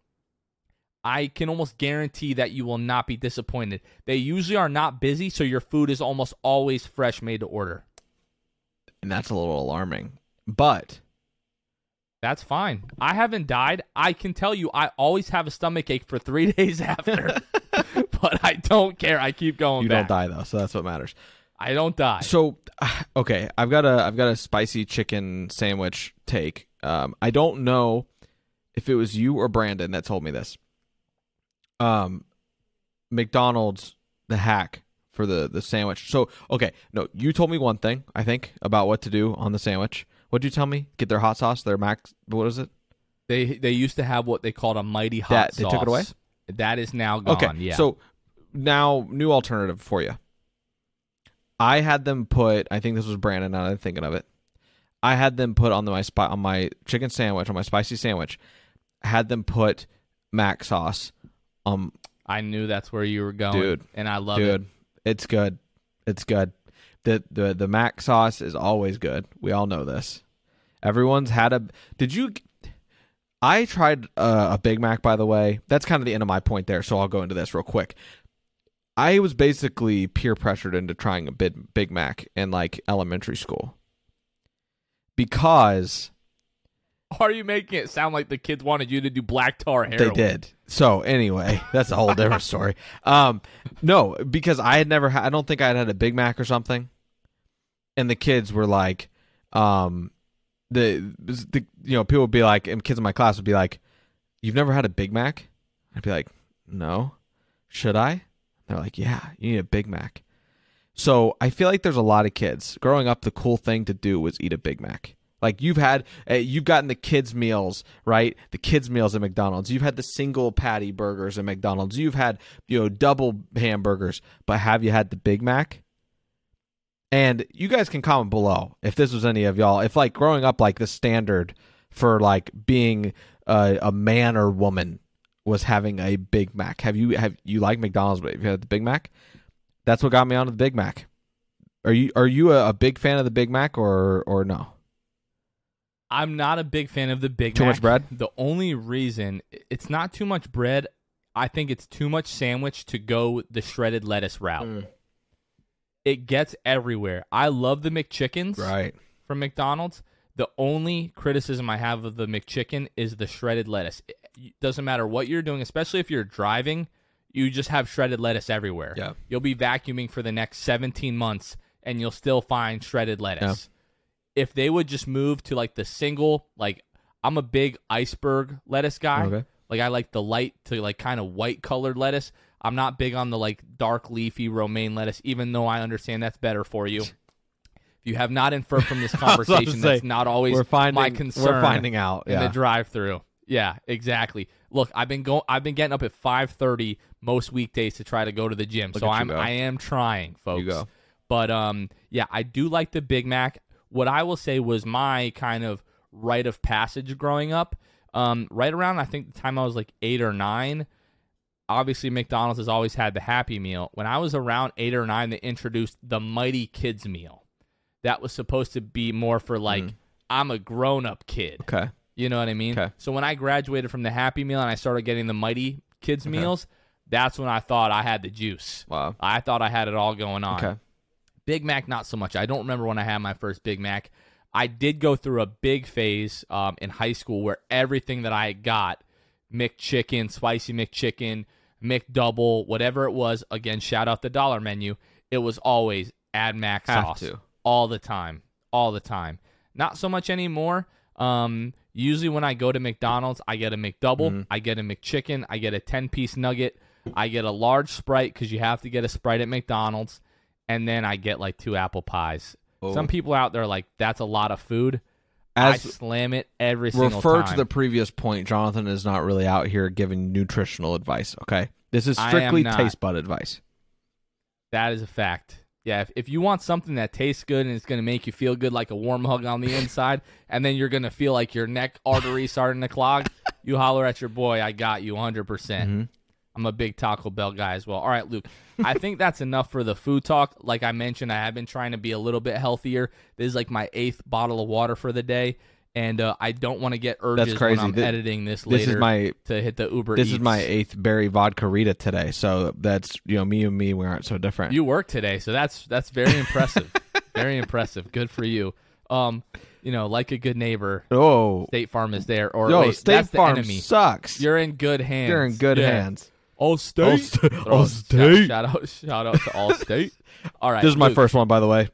I can almost guarantee that you will not be disappointed. They usually are not busy, so your food is almost always fresh, made to order. And that's a little alarming, but that's fine. I haven't died. I can tell you I always have a stomach ache for three days after, but I don't care. I keep going you back. Don't die, though, so that's what matters. I don't die. So, okay, I've got a, I've got a spicy chicken sandwich take. Um, I don't know if it was you or Brandon that told me this. Um, McDonald's, the hack for the, the sandwich. So, okay, no, you told me one thing, I think, about what to do on the sandwich. What'd you tell me? Get their hot sauce, their mac, what is it? They they used to have what they called a mighty hot that, sauce. They took it away? That is now gone, okay, yeah. So, now, new alternative for you. I had them put, I think this was Brandon, now that I'm thinking of it. I had them put on the, my spot on my chicken sandwich, on my spicy sandwich, had them put mac sauce. Um, I knew that's where you were going, dude, and I love dude, it. Dude, it's good. It's good. The, the the mac sauce is always good. We all know this. Everyone's had a... Did you... I tried uh, a Big Mac, by the way. That's kind of the end of my point there, so I'll go into this real quick. I was basically peer pressured into trying a Big, Big Mac in, like, elementary school. Because... Are you making it sound like the kids wanted you to do black tar heroin? They did. So anyway, that's a whole different story. Um, no, because I had never had, I don't think I had had a Big Mac or something. And the kids were like, um, the, the, you know, people would be like, and kids in my class would be like, you've never had a Big Mac? I'd be like, no, should I? They're like, yeah, you need a Big Mac. So I feel like there's a lot of kids growing up. The cool thing to do was eat a Big Mac. Like you've had, uh, you've gotten the kids' meals, right? The kids' meals at McDonald's. You've had the single patty burgers at McDonald's. You've had, you know, double hamburgers, but have you had the Big Mac? And you guys can comment below if this was any of y'all. If like growing up, like the standard for like being a, a man or woman was having a Big Mac. Have you have you like McDonald's? But have you had the Big Mac? That's what got me onto the Big Mac. Are you are you a, a big fan of the Big Mac or or no? I'm not a big fan of the Big Mac. Too much bread? The only reason, it's not too much bread. I think it's too much sandwich to go the shredded lettuce route. Mm. It gets everywhere. I love the McChickens right. from McDonald's. The only criticism I have of the McChicken is the shredded lettuce. It doesn't matter what you're doing, especially if you're driving, you just have shredded lettuce everywhere. Yeah. You'll be vacuuming for the next seventeen months, and you'll still find shredded lettuce. Yeah. If they would just move to like the single, like I'm a big iceberg lettuce guy. Okay. Like I like the light to like kind of white colored lettuce. I'm not big on the like dark leafy romaine lettuce, even though I understand that's better for you. If you have not inferred from this conversation, that's say, not always we're finding, my concern. We're finding out yeah. in the drive-through. Yeah, exactly. Look, I've been going. I've been getting up at five thirty most weekdays to try to go to the gym. Look so I'm. Go. I am trying, folks. You go. But um, yeah, I do like the Big Mac. What I will say was my kind of rite of passage growing up. Um, right around, I think the time I was like eight or nine. Obviously, McDonald's has always had the Happy Meal. When I was around eight or nine, they introduced the Mighty Kids Meal. That was supposed to be more for like, mm. I'm a grown-up kid. Okay. You know what I mean? Okay. So when I graduated from the Happy Meal and I started getting the Mighty Kids okay. Meals, that's when I thought I had the juice. Wow. I thought I had it all going on. Okay. Big Mac, not so much. I don't remember when I had my first Big Mac. I did go through a big phase um, in high school where everything that I got, McChicken, Spicy McChicken, McDouble, whatever it was, again, shout out the dollar menu, it was always add Mac sauce. Have to. All the time. All the time. Not so much anymore. Um, usually when I go to McDonald's, I get a McDouble, mm-hmm. I get a McChicken, I get a ten-piece nugget, I get a large Sprite because you have to get a Sprite at McDonald's. And then I get like two apple pies. Oh. Some people out there are like, that's a lot of food. As I slam it every single time. Refer to the previous point. Jonathan is not really out here giving nutritional advice, okay? This is strictly taste bud advice. That is a fact. Yeah, if, if you want something that tastes good and it's going to make you feel good like a warm hug on the inside, and then you're going to feel like your neck artery starting to clog, you holler at your boy, I got you one hundred percent. Mm-hmm. I'm a big Taco Bell guy as well. All right, Luke, I think that's enough for the food talk. Like I mentioned, I have been trying to be a little bit healthier. This is like my eighth bottle of water for the day, and uh, I don't want to get urges when I'm this, editing this later this is my, to hit the Uber This Eats. Is my eighth berry vodka Rita today, so that's, you know, me and me, we aren't so different. You work today, so that's that's very impressive. Very impressive. Good for you. Um, you know, like a good neighbor. Oh. State Farm is there. Or, Yo, wait, State that's Farm the enemy. Sucks. You're in good hands. You're in good yeah. hands. All State. All State. Shout, shout out shout out to All State. All right. This is my Luke. First one, by the way.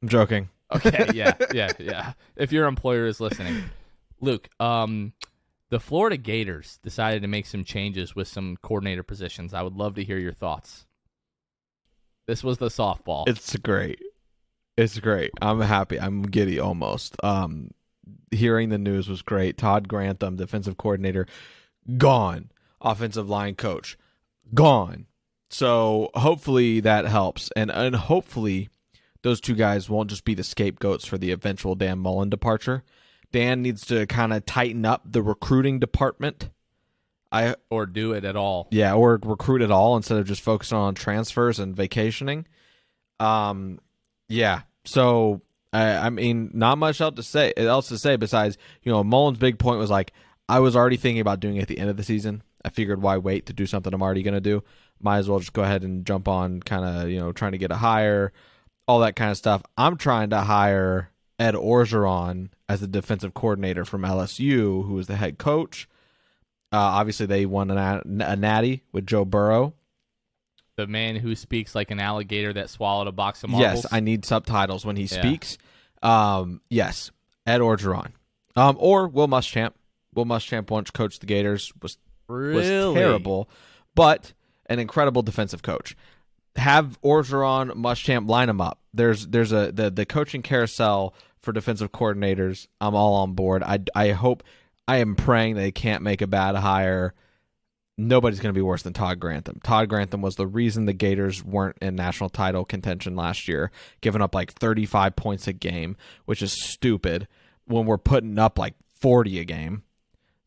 I'm joking. Okay, yeah, yeah, yeah. If your employer is listening. Luke, um, the Florida Gators decided to make some changes with some coordinator positions. I would love to hear your thoughts. This was the softball. It's great. It's great. I'm happy. I'm giddy almost. Um, hearing the news was great. Todd Grantham, defensive coordinator, gone. Offensive line coach, gone. So hopefully that helps. And and hopefully those two guys won't just be the scapegoats for the eventual Dan Mullen departure. Dan needs to kind of tighten up the recruiting department. I Or do it at all. Yeah, or recruit at all instead of just focusing on transfers and vacationing. Um, yeah, so I, I mean, not much else to say, else to say besides, you know, Mullen's big point was like, I was already thinking about doing it at the end of the season. I figured, why wait to do something I'm already going to do? Might as well just go ahead and jump on kind of, you know, trying to get a hire, all that kind of stuff. I'm trying to hire Ed Orgeron as the defensive coordinator from L S U, who is the head coach. Uh, obviously, they won a, a natty with Joe Burrow. The man who speaks like an alligator that swallowed a box of marbles. Yes, I need subtitles when he yeah. speaks. Um, yes, Ed Orgeron. Um, or Will Muschamp. Will Muschamp once coached the Gators, was Really? Was terrible, but an incredible defensive coach. Have Orgeron, Muschamp, line them up. There's there's a the, the coaching carousel for defensive coordinators, I'm all on board. I, I hope, I am praying they can't make a bad hire. Nobody's going to be worse than Todd Grantham. Todd Grantham was the reason the Gators weren't in national title contention last year, giving up like thirty-five points a game, which is stupid when we're putting up like forty a game.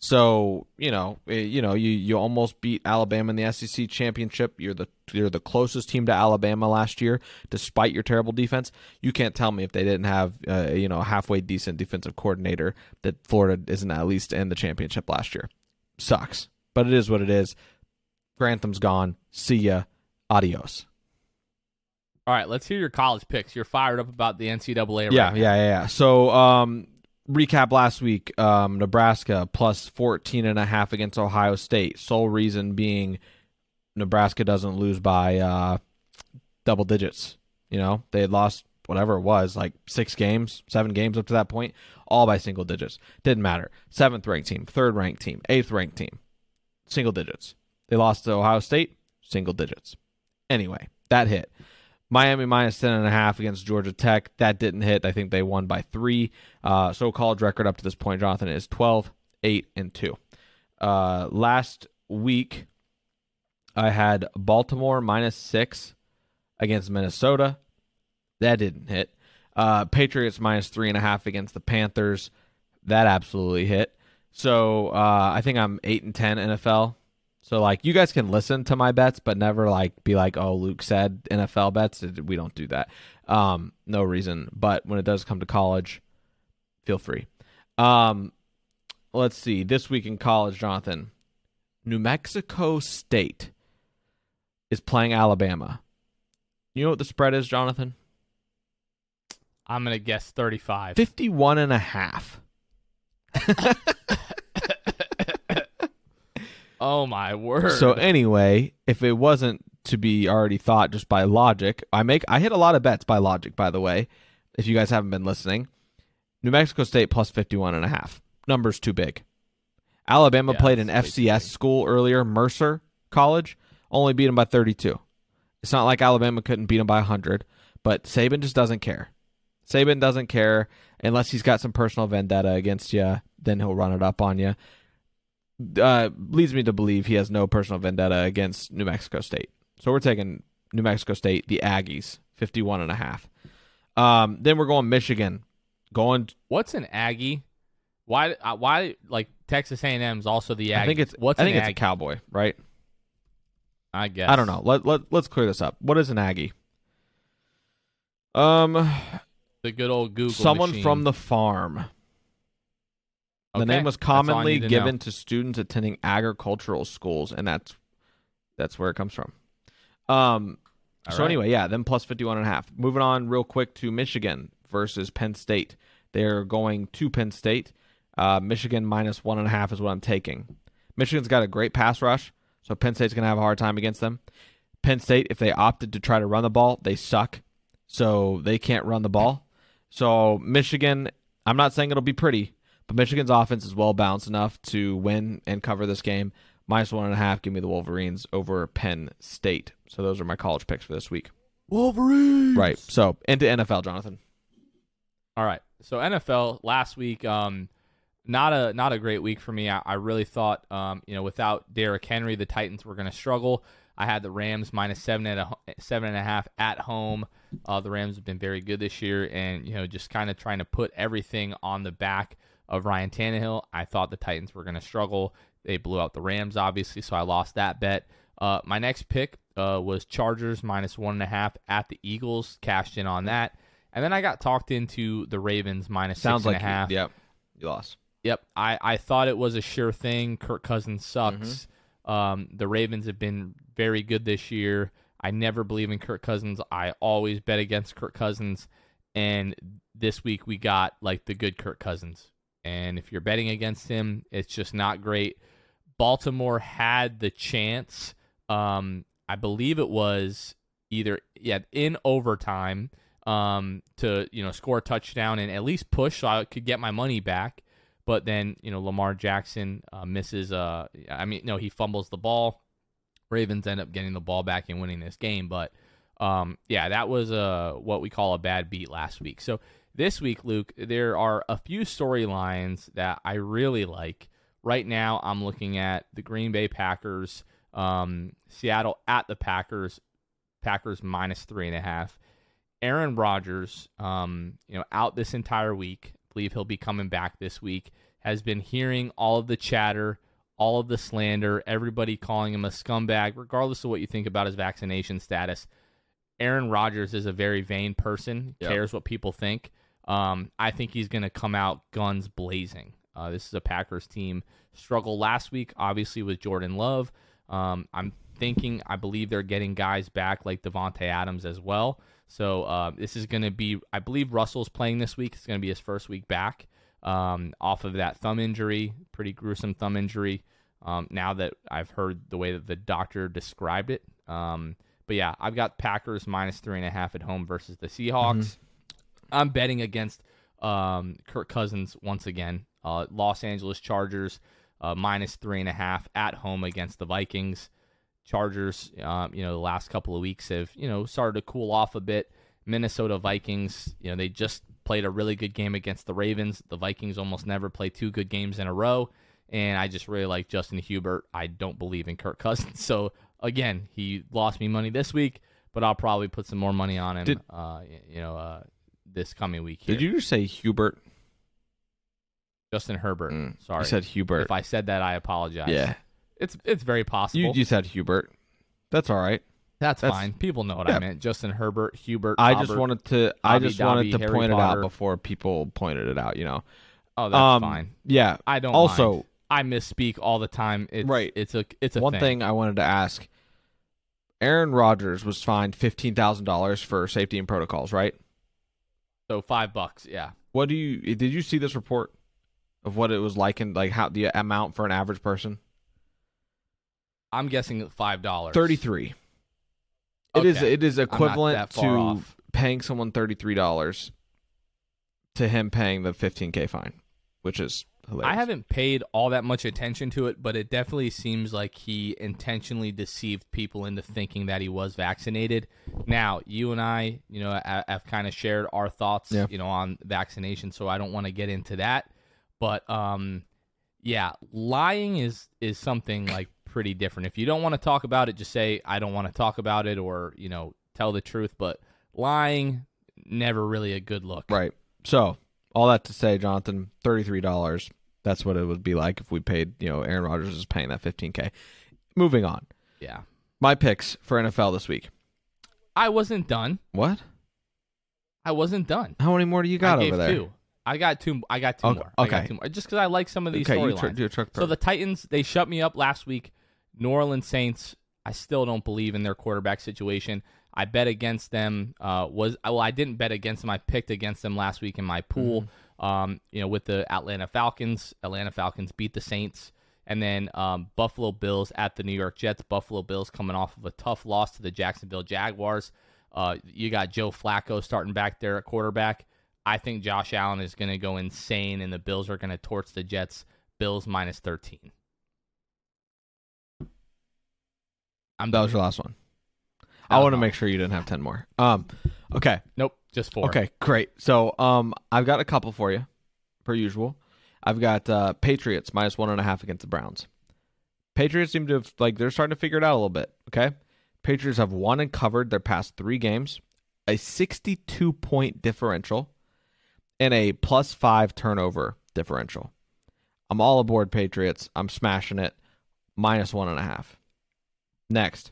So, you know, you know, you, you almost beat Alabama in the S E C championship. You're the you're the closest team to Alabama last year, despite your terrible defense. You can't tell me if they didn't have, uh, you know, a halfway decent defensive coordinator that Florida isn't at least in the championship last year. Sucks, but it is what it is. Grantham's gone. See ya. Adios. All right, let's hear your college picks. You're fired up about the N C double A. Yeah, right yeah, yeah, yeah. So, um. Recap last week, um, Nebraska plus fourteen and a half against Ohio State. Sole reason being Nebraska doesn't lose by uh, double digits. You know, they had lost whatever it was, like six games, seven games up to that point, all by single digits. Didn't matter. Seventh ranked team, third ranked team, eighth ranked team, single digits. They lost to Ohio State, single digits. Anyway, that hit. Miami minus ten and a half against Georgia Tech. That didn't hit. I think they won by three. Uh, so college record up to this point, Jonathan, is twelve, eight, and two. Uh, last week, I had Baltimore minus six against Minnesota. That didn't hit. Uh, Patriots minus three and a half against the Panthers. That absolutely hit. So uh, I think I'm eight and ten N F L. So, like, you guys can listen to my bets, but never, like, be like, oh, Luke said N F L bets. We don't do that. Um, no reason. But when it does come to college, feel free. Um, let's see. This week in college, Jonathan, New Mexico State is playing Alabama. You know what the spread is, Jonathan? I'm going to guess thirty-five. fifty-one and a half. Oh, my word. So, anyway, if it wasn't to be already thought just by logic, I make I hit a lot of bets by logic, by the way, if you guys haven't been listening. New Mexico State plus fifty-one and a half. Number's too big. Alabama yeah, played an F C S school earlier, Mercer College, only beat them by thirty-two. It's not like Alabama couldn't beat them by one hundred, but Saban just doesn't care. Saban doesn't care unless he's got some personal vendetta against you, then he'll run it up on you. Uh, leads me to believe he has no personal vendetta against New Mexico State. So we're taking New Mexico State, the Aggies, fifty-one and a half. Um, then we're going Michigan. Going. What's an Aggie? Why? Uh, why? Like Texas A and M is also the Aggie. I think it's. What's I think an it's Aggie? A cowboy, right? I guess. I don't know. Let let let's clear this up. What is an Aggie? Um, the good old Google. Someone machine. From the farm. The okay. name was commonly to given know. to students attending agricultural schools, and that's that's where it comes from. Um, so right. anyway, yeah, then plus fifty-one and a half. Moving on real quick to Michigan versus Penn State. They're going to Penn State. Uh, Michigan minus one and a half is what I'm taking. Michigan's got a great pass rush, so Penn State's going to have a hard time against them. Penn State, if they opted to try to run the ball, they suck, so they can't run the ball. So Michigan, I'm not saying it'll be pretty, but Michigan's offense is well-balanced enough to win and cover this game. Minus one and a half, give me the Wolverines over Penn State. So those are my college picks for this week. Wolverines! Right, so into N F L, Jonathan. All right, so N F L last week, um, not a not a great week for me. I, I really thought, um, you know, without Derrick Henry, the Titans were going to struggle. I had the Rams minus seven and a, seven and a half at home. Uh, the Rams have been very good this year and, you know, just kind of trying to put everything on the back of Ryan Tannehill. I thought the Titans were going to struggle. They blew out the Rams, obviously, so I lost that bet. Uh, my next pick uh, was Chargers minus one and a half at the Eagles. Cashed in on that. And then I got talked into the Ravens minus Sounds six like and a half. You, yep, you lost. Yep, I, I thought it was a sure thing. Kirk Cousins sucks. Mm-hmm. Um, the Ravens have been very good this year. I never believe in Kirk Cousins. I always bet against Kirk Cousins. And this week we got like the good Kirk Cousins. And if you're betting against him, it's just not great. Baltimore had the chance. Um, I believe it was either yeah in overtime um, to you know score a touchdown and at least push so I could get my money back. But then you know Lamar Jackson uh, misses. Uh, I mean no, he fumbles the ball. Ravens end up getting the ball back and winning this game. But um, yeah, that was a what we call a bad beat last week. So This week, Luke, there are a few storylines that I really like. Right now, I'm looking at the Green Bay Packers, um, Seattle at the Packers, Packers minus three and a half. Aaron Rodgers, um, you know, out this entire week. I believe he'll be coming back this week. Has been hearing all of the chatter, all of the slander, everybody calling him a scumbag, regardless of what you think about his vaccination status. Aaron Rodgers is a very vain person, yep. cares what people think. Um, I think he's going to come out guns blazing. Uh, this is a Packers team struggle last week, obviously, with Jordan Love. Um, I'm thinking, I believe they're getting guys back like Devontae Adams as well. So uh, this is going to be, I believe Russell's playing this week. It's going to be his first week back um, off of that thumb injury, pretty gruesome thumb injury. Um, now that I've heard the way that the doctor described it. Um, but yeah, I've got Packers minus three and a half at home versus the Seahawks. Mm-hmm. I'm betting against um, Kirk Cousins once again. Uh, Los Angeles Chargers uh, minus three and a half at home against the Vikings. Chargers, um, you know, the last couple of weeks have, you know, started to cool off a bit. Minnesota Vikings, you know, they just played a really good game against the Ravens. The Vikings almost never play two good games in a row. And I just really like Justin Herbert. I don't believe in Kirk Cousins. So, again, he lost me money this week, but I'll probably put some more money on him, did, uh, you know, uh, this coming week here. Did you just say Hubert? Justin Herbert. Mm, Sorry. You said Hubert. If I said that, I apologize. Yeah. It's it's very possible. You, you said Hubert. That's all right. That's, That's fine. People know what yeah. I meant. Justin Herbert, Hubert. I Robert, just wanted to. I Bobby just wanted Dobby, to Harry point Potter. It out before people pointed it out. You know. Oh, that's um, fine. Yeah. I don't. Also, mind. I misspeak all the time. It's, right. It's a. It's a. One thing. thing I wanted to ask. Aaron Rodgers was fined fifteen thousand dollars for safety and protocols, right? So five bucks. Yeah. What do you? Did you see this report of what it was like and like how the amount for an average person? I'm guessing five dollars. Thirty-three. Okay. It is. It is equivalent to off. paying someone thirty-three dollars to him paying the fifteen k fine, which is hilarious. I haven't paid all that much attention to it, but it definitely seems like he intentionally deceived people into thinking that he was vaccinated. Now, you and I, you know, have kind of shared our thoughts, yeah. you know, on vaccination, so I don't want to get into that. But um, yeah, lying is is something like. pretty different. If you don't want to talk about it, just say I don't want to talk about it, or you know, tell the truth. But lying, never really a good look. Right. So all that to say, Jonathan, thirty-three dollars. That's what it would be like if we paid. You know, Aaron Rodgers is paying that fifteen k. Moving on. Yeah. My picks for N F L this week. I wasn't done. What? I wasn't done. How many more do you got I gave over there? Two. I got two. I got two okay. more. I okay. Got two more. Just because I like some of these okay, storylines. Tr- so the Titans, they shut me up last week. New Orleans Saints, I still don't believe in their quarterback situation. I bet against them. Uh, was well, I didn't bet against them. I picked against them last week in my pool. Mm-hmm. Um, you know, with the Atlanta Falcons. Atlanta Falcons beat the Saints, and then um, Buffalo Bills at the New York Jets. Buffalo Bills coming off of a tough loss to the Jacksonville Jaguars. Uh, you got Joe Flacco starting back there at quarterback. I think Josh Allen is going to go insane, and the Bills are going to torch the Jets. Bills minus thirteen. I'm that was your last one. I, I want to make sure you didn't have ten more. Um, okay. Nope, just four. Okay, great. So um, I've got a couple for you, per usual. I've got uh, Patriots minus one and a half against the Browns. Patriots seem to have, like, they're starting to figure it out a little bit, okay? Patriots have won and covered their past three games, a sixty-two point differential, and a plus five turnover differential. I'm all aboard Patriots. I'm smashing it. Minus one and a half. Next,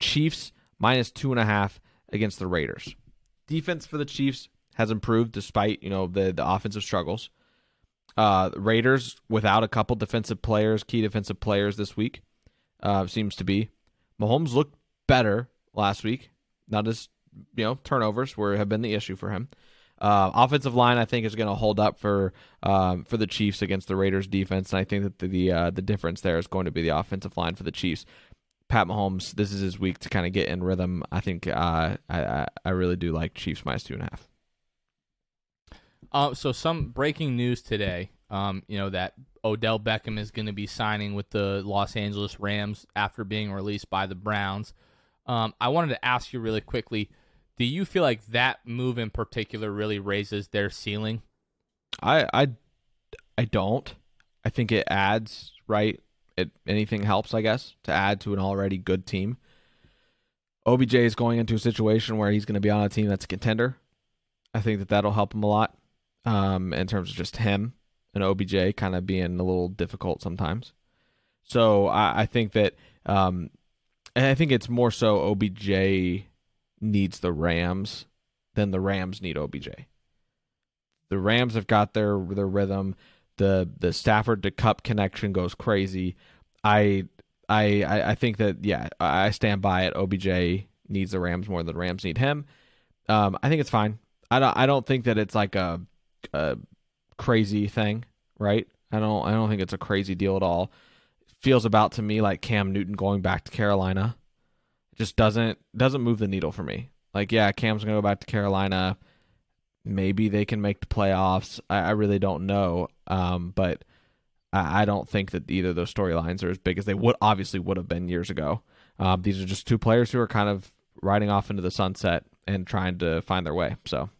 Chiefs minus two and a half against the Raiders. Defense for the Chiefs has improved despite, you know, the, the offensive struggles. Uh, Raiders without a couple defensive players, key defensive players this week, uh, seems to be. Mahomes looked better last week. Not as, you know, turnovers were have been the issue for him. Uh, offensive line, I think, is going to hold up for um, for the Chiefs against the Raiders defense, and I think that the the, uh, the difference there is going to be the offensive line for the Chiefs. Pat Mahomes, this is his week to kind of get in rhythm. I think uh, I I really do like Chiefs minus two and a half. Uh, so some breaking news today, um, you know, that Odell Beckham is going to be signing with the Los Angeles Rams after being released by the Browns. Um, I wanted to ask you really quickly, Do you feel like that move in particular really raises their ceiling? I I, I don't. I think it adds, right? It, anything helps, I guess, to add to an already good team. O B J is going into a situation where he's going to be on a team that's a contender. I think that that'll help him a lot um, in terms of just him and O B J kind of being a little difficult sometimes. So I, I think that um, and I think it's more so O B J needs the Rams than the Rams need O B J. The Rams have got their their rhythm. The the Stafford to Kupp connection goes crazy. I I I think that yeah, I stand by it. O B J needs the Rams more than the Rams need him. Um, I think it's fine. I don't I don't think that it's like a, a crazy thing, right? I don't I don't think it's a crazy deal at all. It feels about to me like Cam Newton going back to Carolina. It just doesn't doesn't move the needle for me. Like yeah, Cam's gonna go back to Carolina. Maybe they can make the playoffs. I, I really don't know. Um, but I, I don't think that either of those storylines are as big as they would obviously would have been years ago. Um, these are just two players who are kind of riding off into the sunset and trying to find their way. So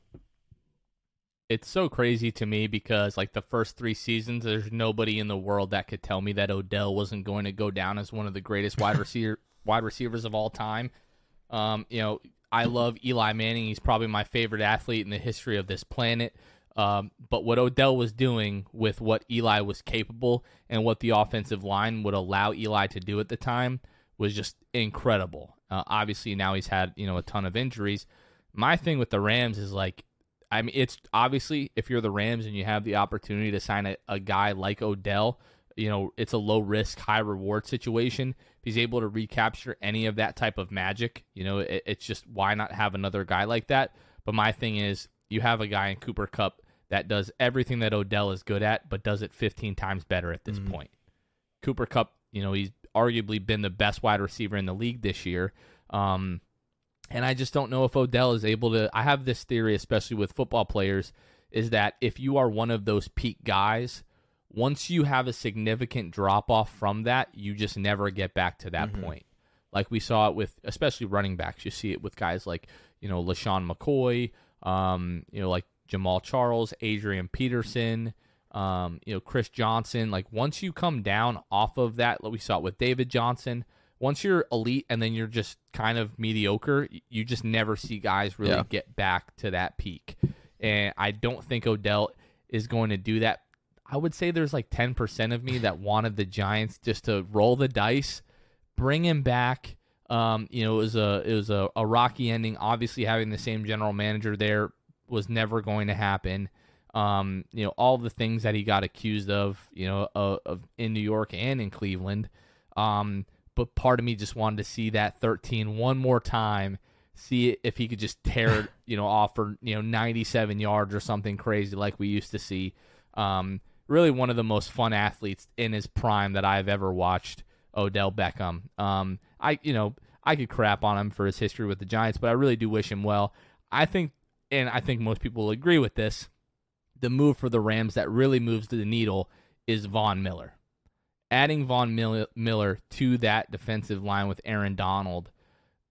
it's so crazy to me because like the first three seasons, there's nobody in the world that could tell me that Odell wasn't going to go down as one of the greatest wide receiver wide receivers of all time. Um, you know, I love Eli Manning. He's probably my favorite athlete in the history of this planet. Um, but what Odell was doing with what Eli was capable and what the offensive line would allow Eli to do at the time was just incredible. Uh, obviously, now he's had, you know, a ton of injuries. My thing with the Rams is like, I mean, it's obviously if you're the Rams and you have the opportunity to sign a, a guy like Odell, you know, it's a low risk, high reward situation. If he's able to recapture any of that type of magic, you know, it, it's just why not have another guy like that? But my thing is you have a guy in Cooper Kupp that does everything that Odell is good at, but does it fifteen times better at this mm-hmm. point. Cooper Kupp, you know, he's arguably been the best wide receiver in the league this year. Um, and I just don't know if Odell is able to, I have this theory, especially with football players, is that if you are one of those peak guys, once you have a significant drop-off from that, you just never get back to that mm-hmm. point. Like we saw it with, especially running backs, you see it with guys like, you know, LaShawn McCoy, um, you know, like Jamal Charles, Adrian Peterson, um, you know, Chris Johnson. Like once you come down off of that, we saw it with David Johnson. Once you're elite and then you're just kind of mediocre, you just never see guys really yeah. get back to that peak. And I don't think Odell is going to do that. I would say there's like ten percent of me that wanted the Giants just to roll the dice, bring him back. Um, you know, it was a it was a, a rocky ending. Obviously, having the same general manager there was never going to happen. Um, you know, all the things that he got accused of, you know, of, of in New York and in Cleveland. Um, but part of me just wanted to see that thirteen one more time, see if he could just tear it, you know, off for, you know, ninety-seven yards or something crazy like we used to see. Um, Really one of the most fun athletes in his prime that I've ever watched, Odell Beckham. Um, I you know I could crap on him for his history with the Giants, but I really do wish him well. I think, and I think most people will agree with this, the move for the Rams that really moves the needle is Von Miller. Adding Von Miller to that defensive line with Aaron Donald,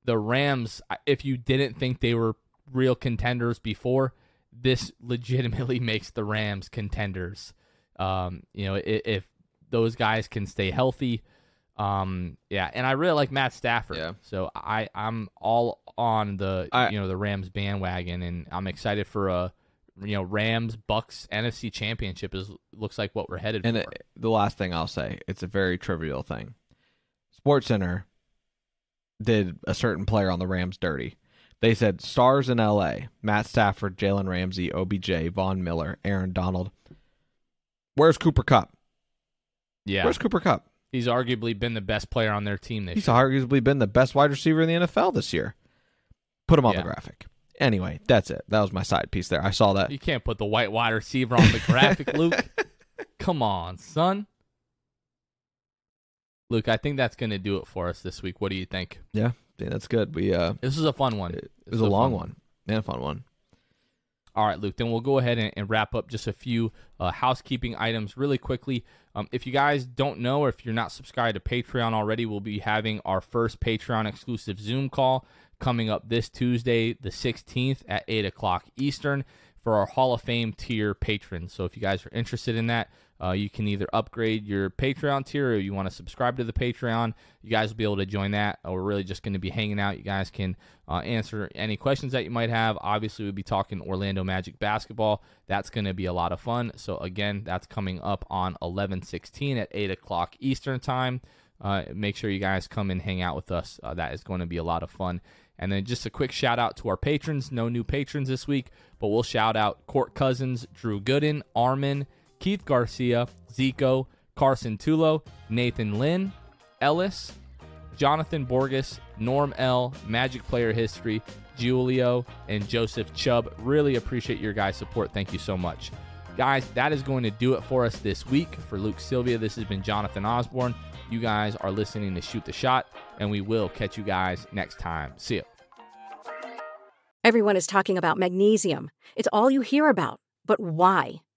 the Rams, if you didn't think they were real contenders before, this legitimately makes the Rams contenders. Um, you know, if, if those guys can stay healthy, um, yeah. And I really like Matt Stafford, yeah. so I I'm all on the I, you know the Rams bandwagon, and I'm excited for a you know Rams Bucks N F C Championship is looks like what we're headed and for. And the last thing I'll say, it's a very trivial thing. SportsCenter did a certain player on the Rams dirty. They said stars in L A: Matt Stafford, Jalen Ramsey, O B J, Von Miller, Aaron Donald. Where's Cooper Kupp? Yeah. Where's Cooper Kupp? He's arguably been the best player on their team this He's year. He's arguably been the best wide receiver in the N F L this year. Put him on yeah. the graphic. Anyway, that's it. That was my side piece there. I saw that. You can't put the white wide receiver on the graphic, Luke. Come on, son. Luke, I think that's going to do it for us this week. What do you think? Yeah, yeah that's good. We uh, This was a fun one. It, it was, was a, a long one. one. And a fun one. All right, Luke, then we'll go ahead and, and wrap up just a few uh, housekeeping items really quickly. Um, if you guys don't know or if you're not subscribed to Patreon already, we'll be having our first Patreon exclusive Zoom call coming up this Tuesday, the sixteenth at eight o'clock Eastern for our Hall of Fame tier patrons. So if you guys are interested in that, uh, you can either upgrade your Patreon tier or you want to subscribe to the Patreon. You guys will be able to join that. Uh, we're really just going to be hanging out. You guys can uh, answer any questions that you might have. Obviously, we'll be talking Orlando Magic basketball. That's going to be a lot of fun. So again, that's coming up on eleven sixteen at eight o'clock Eastern time. Uh, make sure you guys come and hang out with us. Uh, that is going to be a lot of fun. And then just a quick shout out to our patrons. No new patrons this week, but we'll shout out Kirk Cousins, Drew Gooden, Armin, Keith Garcia, Zico, Carson Tulo, Nathan Lynn, Ellis, Jonathan Borges, Norm L, Magic Player History, Giulio, and Joseph Chubb. Really appreciate your guys' support. Thank you so much. Guys, that is going to do it for us this week. For Luke Sylvia, this has been Jonathan Osborne. You guys are listening to Shoot the Shot, and we will catch you guys next time. See ya. Everyone is talking about magnesium. It's all you hear about. But why?